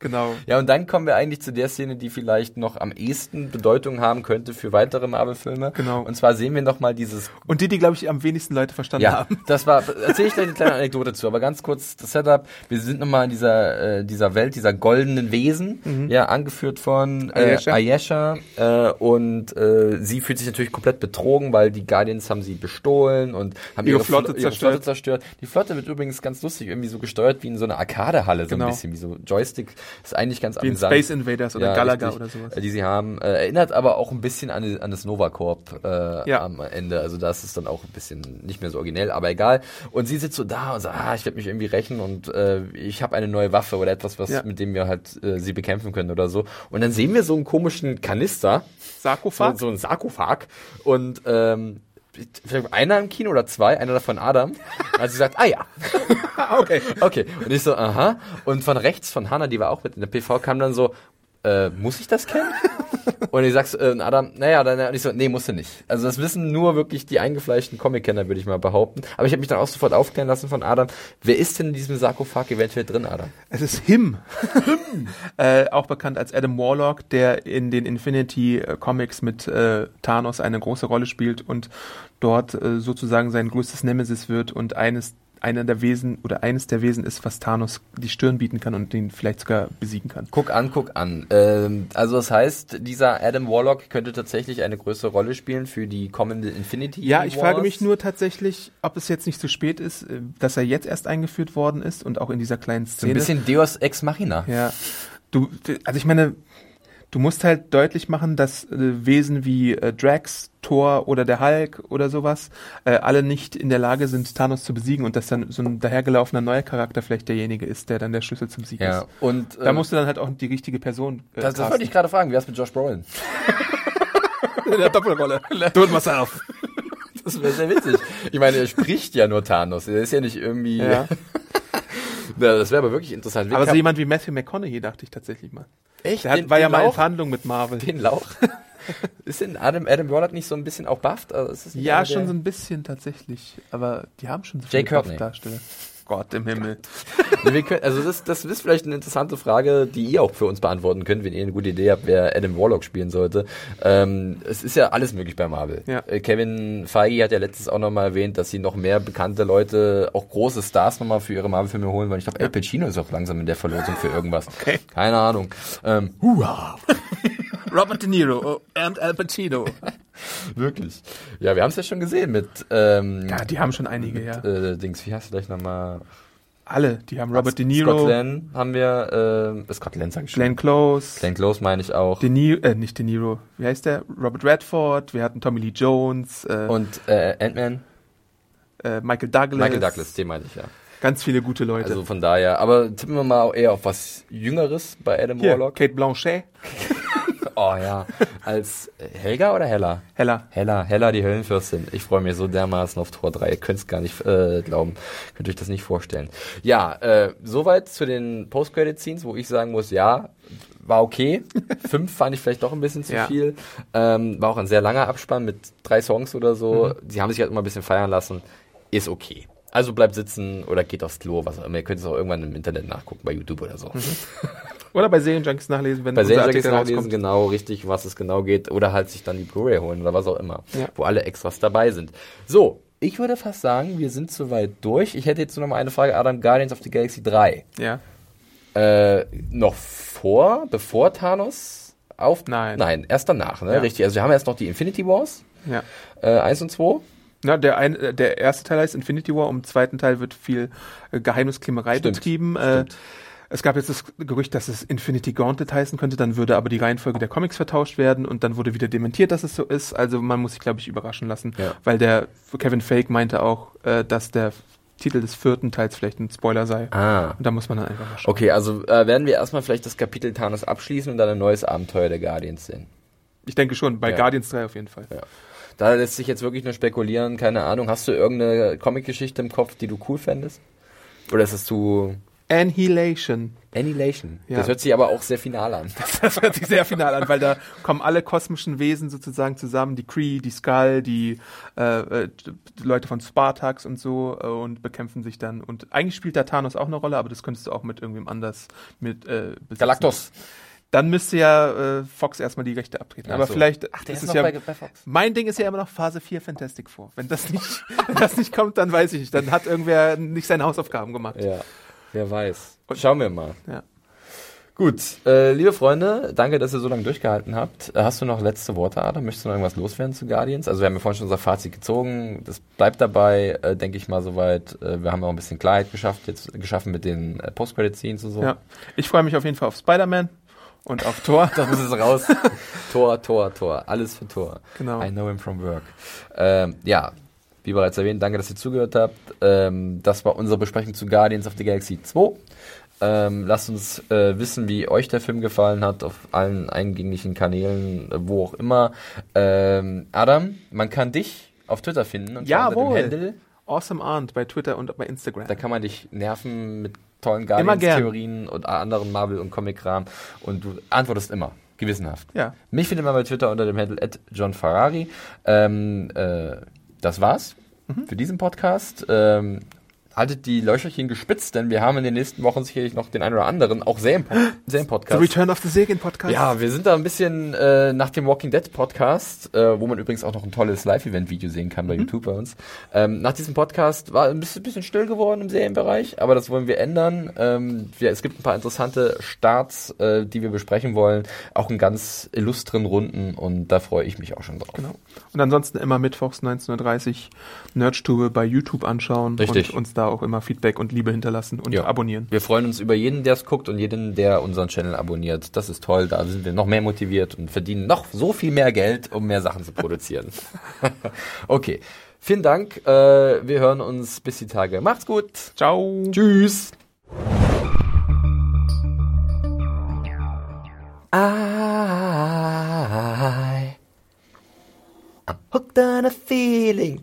Genau. Ja, und dann kommen wir eigentlich zu der Szene, die vielleicht noch am ehesten Bedeutung haben könnte für weitere Marvel-Filme. Genau. Und zwar sehen wir nochmal dieses... Und die, die, glaube ich, am wenigsten Leute verstanden ja, haben. Ja, das war... Erzähle ich gleich eine kleine Anekdote zu, aber ganz kurz das Setup. Wir sind nochmal in dieser, äh, dieser Welt, dieser goldenen Wesen, mhm. ja, angeführt von äh, Ayesha. Äh, und äh, sie fühlt sich natürlich komplett betrogen, weil die Guardians haben sie bestohlen und haben ihre, ihre, Flotte, Fl- ihre zerstört. Flotte zerstört. Die Flotte wird übrigens ganz lustig, irgendwie so gesteuert wie in so einer Arcade-Halle, so genau. ein bisschen, wie so Joystick... Das ist eigentlich ganz amüsant. Space Invaders oder ja, Galaga richtig, oder sowas. Die sie haben. Äh, erinnert aber auch ein bisschen an, an das NovaCorp äh, ja. am Ende. Also das ist dann auch ein bisschen nicht mehr so originell, aber egal. Und sie sitzt so da und sagt, ah, ich werde mich irgendwie rächen und äh, ich habe eine neue Waffe oder etwas, was ja. mit dem wir halt äh, sie bekämpfen können oder so. Und dann sehen wir so einen komischen Kanister. Sarkophag. So, so einen Sarkophag. Und ähm, vielleicht einer im Kino oder zwei, einer davon Adam. Also sie sagt, ah ja. okay. Okay. Und ich so, aha. Und von rechts von Hannah, die war auch mit in der P V, kam dann so, äh, muss ich das kennen? Und ich sag's, äh, Adam, naja, dann, und ich so, nee, musst du nicht. Also das wissen nur wirklich die eingefleischten Comic-Kenner, würde ich mal behaupten. Aber ich habe mich dann auch sofort aufklären lassen von Adam. Wer ist denn in diesem Sarkophag eventuell drin, Adam? Es ist Him. Him. äh, auch bekannt als Adam Warlock, der in den Infinity Comics mit äh, Thanos eine große Rolle spielt und dort äh, sozusagen sein größtes Nemesis wird und eines einer der Wesen oder eines der Wesen ist, was Thanos die Stirn bieten kann und den vielleicht sogar besiegen kann. Guck an, guck an. Ähm, also das heißt, dieser Adam Warlock könnte tatsächlich eine größere Rolle spielen für die kommende Infinity War. Ja, ich Wars. frage mich nur tatsächlich, ob es jetzt nicht zu spät ist, dass er jetzt erst eingeführt worden ist und auch in dieser kleinen Szene. So ein bisschen Deus Ex Machina. Ja. Du, also ich meine, du musst halt deutlich machen, dass äh, Wesen wie äh, Drax, Thor oder der Hulk oder sowas äh, alle nicht in der Lage sind, Thanos zu besiegen und dass dann so ein dahergelaufener neuer Charakter vielleicht derjenige ist, der dann der Schlüssel zum Sieg ja, ist. Und, da äh, musst du dann halt auch die richtige Person äh, Das, das wollte ich gerade fragen. Wie wär's mit Josh Brolin? In der Doppelrolle. Do it myself. Das wäre sehr witzig. Ich meine, er spricht ja nur Thanos. Er ist ja nicht irgendwie... Ja. Das wäre aber wirklich interessant. Wir aber so jemand wie Matthew McConaughey dachte ich tatsächlich mal. Echt? Der hat, den, war den ja mal in Verhandlung mit Marvel. Den Lauch? Ist denn Adam, Adam Warlock nicht so ein bisschen auch bufft? Also ist das ja, schon so ein bisschen tatsächlich. Aber die haben schon so viele Buff-Darsteller. Gott im Himmel. Wir können, also das, das ist vielleicht eine interessante Frage, die ihr auch für uns beantworten könnt, wenn ihr eine gute Idee habt, wer Adam Warlock spielen sollte. Ähm, es ist ja alles möglich bei Marvel. Ja. Kevin Feige hat ja letztens auch nochmal erwähnt, dass sie noch mehr bekannte Leute, auch große Stars nochmal für ihre Marvel-Filme holen, weil ich glaube, Al Pacino ist auch langsam in der Verlosung für irgendwas. Okay. Keine Ahnung. Ähm, Hurra! Robert De Niro und Al Pacino. Wirklich. Ja, wir haben es ja schon gesehen mit... Ähm, ja, die haben schon einige, mit, ja. Äh, Dings, wie heißt du gleich nochmal? Alle, die haben Robert De Niro. Scott Glenn haben wir, äh, Scott Glenn sag ich schon. Glenn Close. Glenn Close meine ich auch. De Niro, äh, nicht De Niro, wie heißt der? Robert Redford, wir hatten Tommy Lee Jones. Äh, Und äh, Ant-Man? Äh, Michael Douglas. Michael Douglas, den meine ich, ja. Ganz viele gute Leute. Also von daher, aber tippen wir mal eher auf was Jüngeres bei Adam Hier, Warlock. Cate Blanchett. Oh ja, als Helga oder Hella? Hella. Hella, Hella, die Höllenfürstin. Ich freue mich so dermaßen auf Tor drei. Ihr könnt es gar nicht äh, glauben. Könnt euch das nicht vorstellen. Ja, äh, soweit zu den Post-Credit-Scenes, wo ich sagen muss, ja, war okay. Fünf fand ich vielleicht doch ein bisschen zu ja. viel. Ähm, war auch ein sehr langer Abspann mit drei Songs oder so. Mhm. Die haben sich halt immer ein bisschen feiern lassen. Ist okay. Also bleibt sitzen oder geht aufs Klo, was auch immer. Ihr könnt es auch irgendwann im Internet nachgucken, bei YouTube oder so. Mhm. Oder bei Serienjunkies nachlesen, wenn bei Serienjunkies nachlesen, rauskommt. Genau, richtig, was es genau geht. Oder halt sich dann die Blu-ray holen oder was auch immer, ja. wo alle Extras dabei sind. So, ich würde fast sagen, wir sind soweit durch. Ich hätte jetzt nur noch mal eine Frage, Adam, Guardians of the Galaxy drei. Ja. Äh, noch vor, bevor Thanos auf... Nein. Nein, erst danach, ne? Ja. Richtig, also wir haben erst noch die Infinity Wars. Ja. Äh, eins und zwei. Na, der, ein, der erste Teil heißt Infinity War, im zweiten Teil wird viel äh, Geheimniskrämerei stimmt, betrieben. Stimmt. Äh, es gab jetzt das Gerücht, dass es Infinity Gauntlet heißen könnte, dann würde aber die Reihenfolge der Comics vertauscht werden und dann wurde wieder dementiert, dass es so ist. Also man muss sich, glaube ich, überraschen lassen, ja. weil der Kevin Feige meinte auch, äh, dass der Titel des vierten Teils vielleicht ein Spoiler sei. Ah. Und da muss man dann einfach mal schauen. Okay, also äh, werden wir erstmal vielleicht das Kapitel Thanos abschließen und dann ein neues Abenteuer der Guardians sehen. Ich denke schon, bei ja. Guardians drei auf jeden Fall. Ja. Da lässt sich jetzt wirklich nur spekulieren, keine Ahnung. Hast du irgendeine Comic-Geschichte im Kopf, die du cool fändest? Oder ist es zu... Annihilation. Annihilation. Ja. Das hört sich aber auch sehr final an. Das, das hört sich sehr final an, weil da kommen alle kosmischen Wesen sozusagen zusammen, die Kree, die Skull, die, äh, die Leute von Spartax und so äh, und bekämpfen sich dann. Und eigentlich spielt da Thanos auch eine Rolle, aber das könntest du auch mit irgendwem anders mit äh, besitzen. Galactus. Dann müsste ja äh, Fox erstmal die Rechte abtreten. Ja, aber so. Vielleicht Ach, der ist, ist noch ja, bei, bei Fox. Mein Ding ist ja immer noch Phase vier Fantastic Four. Wenn das nicht, wenn das nicht kommt, dann weiß ich nicht. Dann hat irgendwer nicht seine Hausaufgaben gemacht. Ja. Wer weiß. Schauen wir mal. Ja. Gut, äh, liebe Freunde, danke, dass ihr so lange durchgehalten habt. Hast du noch letzte Worte, Adam? Möchtest du noch irgendwas loswerden zu Guardians? Also wir haben ja vorhin schon unser Fazit gezogen. Das bleibt dabei, äh, denke ich mal, soweit. Äh, wir haben auch ein bisschen Klarheit geschafft, jetzt geschaffen mit den äh, Post-Credit-Scenes und so. Ja. Ich freue mich auf jeden Fall auf Spider-Man und auf Thor. Da muss es raus. Thor, Thor, Thor. Alles für Thor. Genau. I know him from work. Ähm, ja. Wie bereits erwähnt, danke, dass ihr zugehört habt. Ähm, das war unsere Besprechung zu Guardians of the Galaxy zwei. Ähm, lasst uns äh, wissen, wie euch der Film gefallen hat, auf allen eingänglichen Kanälen, äh, wo auch immer. Ähm, Adam, man kann dich auf Twitter finden. Und ja, jawohl. Mit dem Handle AwesomeArndt bei Twitter und bei Instagram. Da kann man dich nerven mit tollen Guardians-Theorien und anderen Marvel- und Comic-Kram. Und du antwortest immer. Gewissenhaft. Ja. Mich findet man bei Twitter unter dem Handle at johnferrari. Ähm, äh, Das war's mhm. für diesen Podcast. Ähm, haltet die Löcherchen gespitzt, denn wir haben in den nächsten Wochen sicherlich noch den einen oder anderen, auch Serien-Podcast. The Return of the Serien-Podcast. Ja, wir sind da ein bisschen äh, nach dem Walking Dead-Podcast, äh, wo man übrigens auch noch ein tolles Live-Event-Video sehen kann bei mhm. YouTube bei uns. Ähm, nach diesem Podcast war ein bisschen, bisschen still geworden im Serienbereich, aber das wollen wir ändern. Ähm, wir, es gibt ein paar interessante Starts, äh, die wir besprechen wollen, auch in ganz illustren Runden, und da freue ich mich auch schon drauf. Genau. Und ansonsten immer mittwochs neunzehn Uhr dreißig Nerdstube bei YouTube anschauen. Richtig. Und uns da auch immer Feedback und Liebe hinterlassen und ja. abonnieren. Wir freuen uns über jeden, der es guckt und jeden, der unseren Channel abonniert. Das ist toll, da sind wir noch mehr motiviert und verdienen noch so viel mehr Geld, um mehr Sachen zu produzieren. Okay, vielen Dank. Äh, wir hören uns bis die Tage. Macht's gut. Ciao. Tschüss. I I'm hooked on a feeling.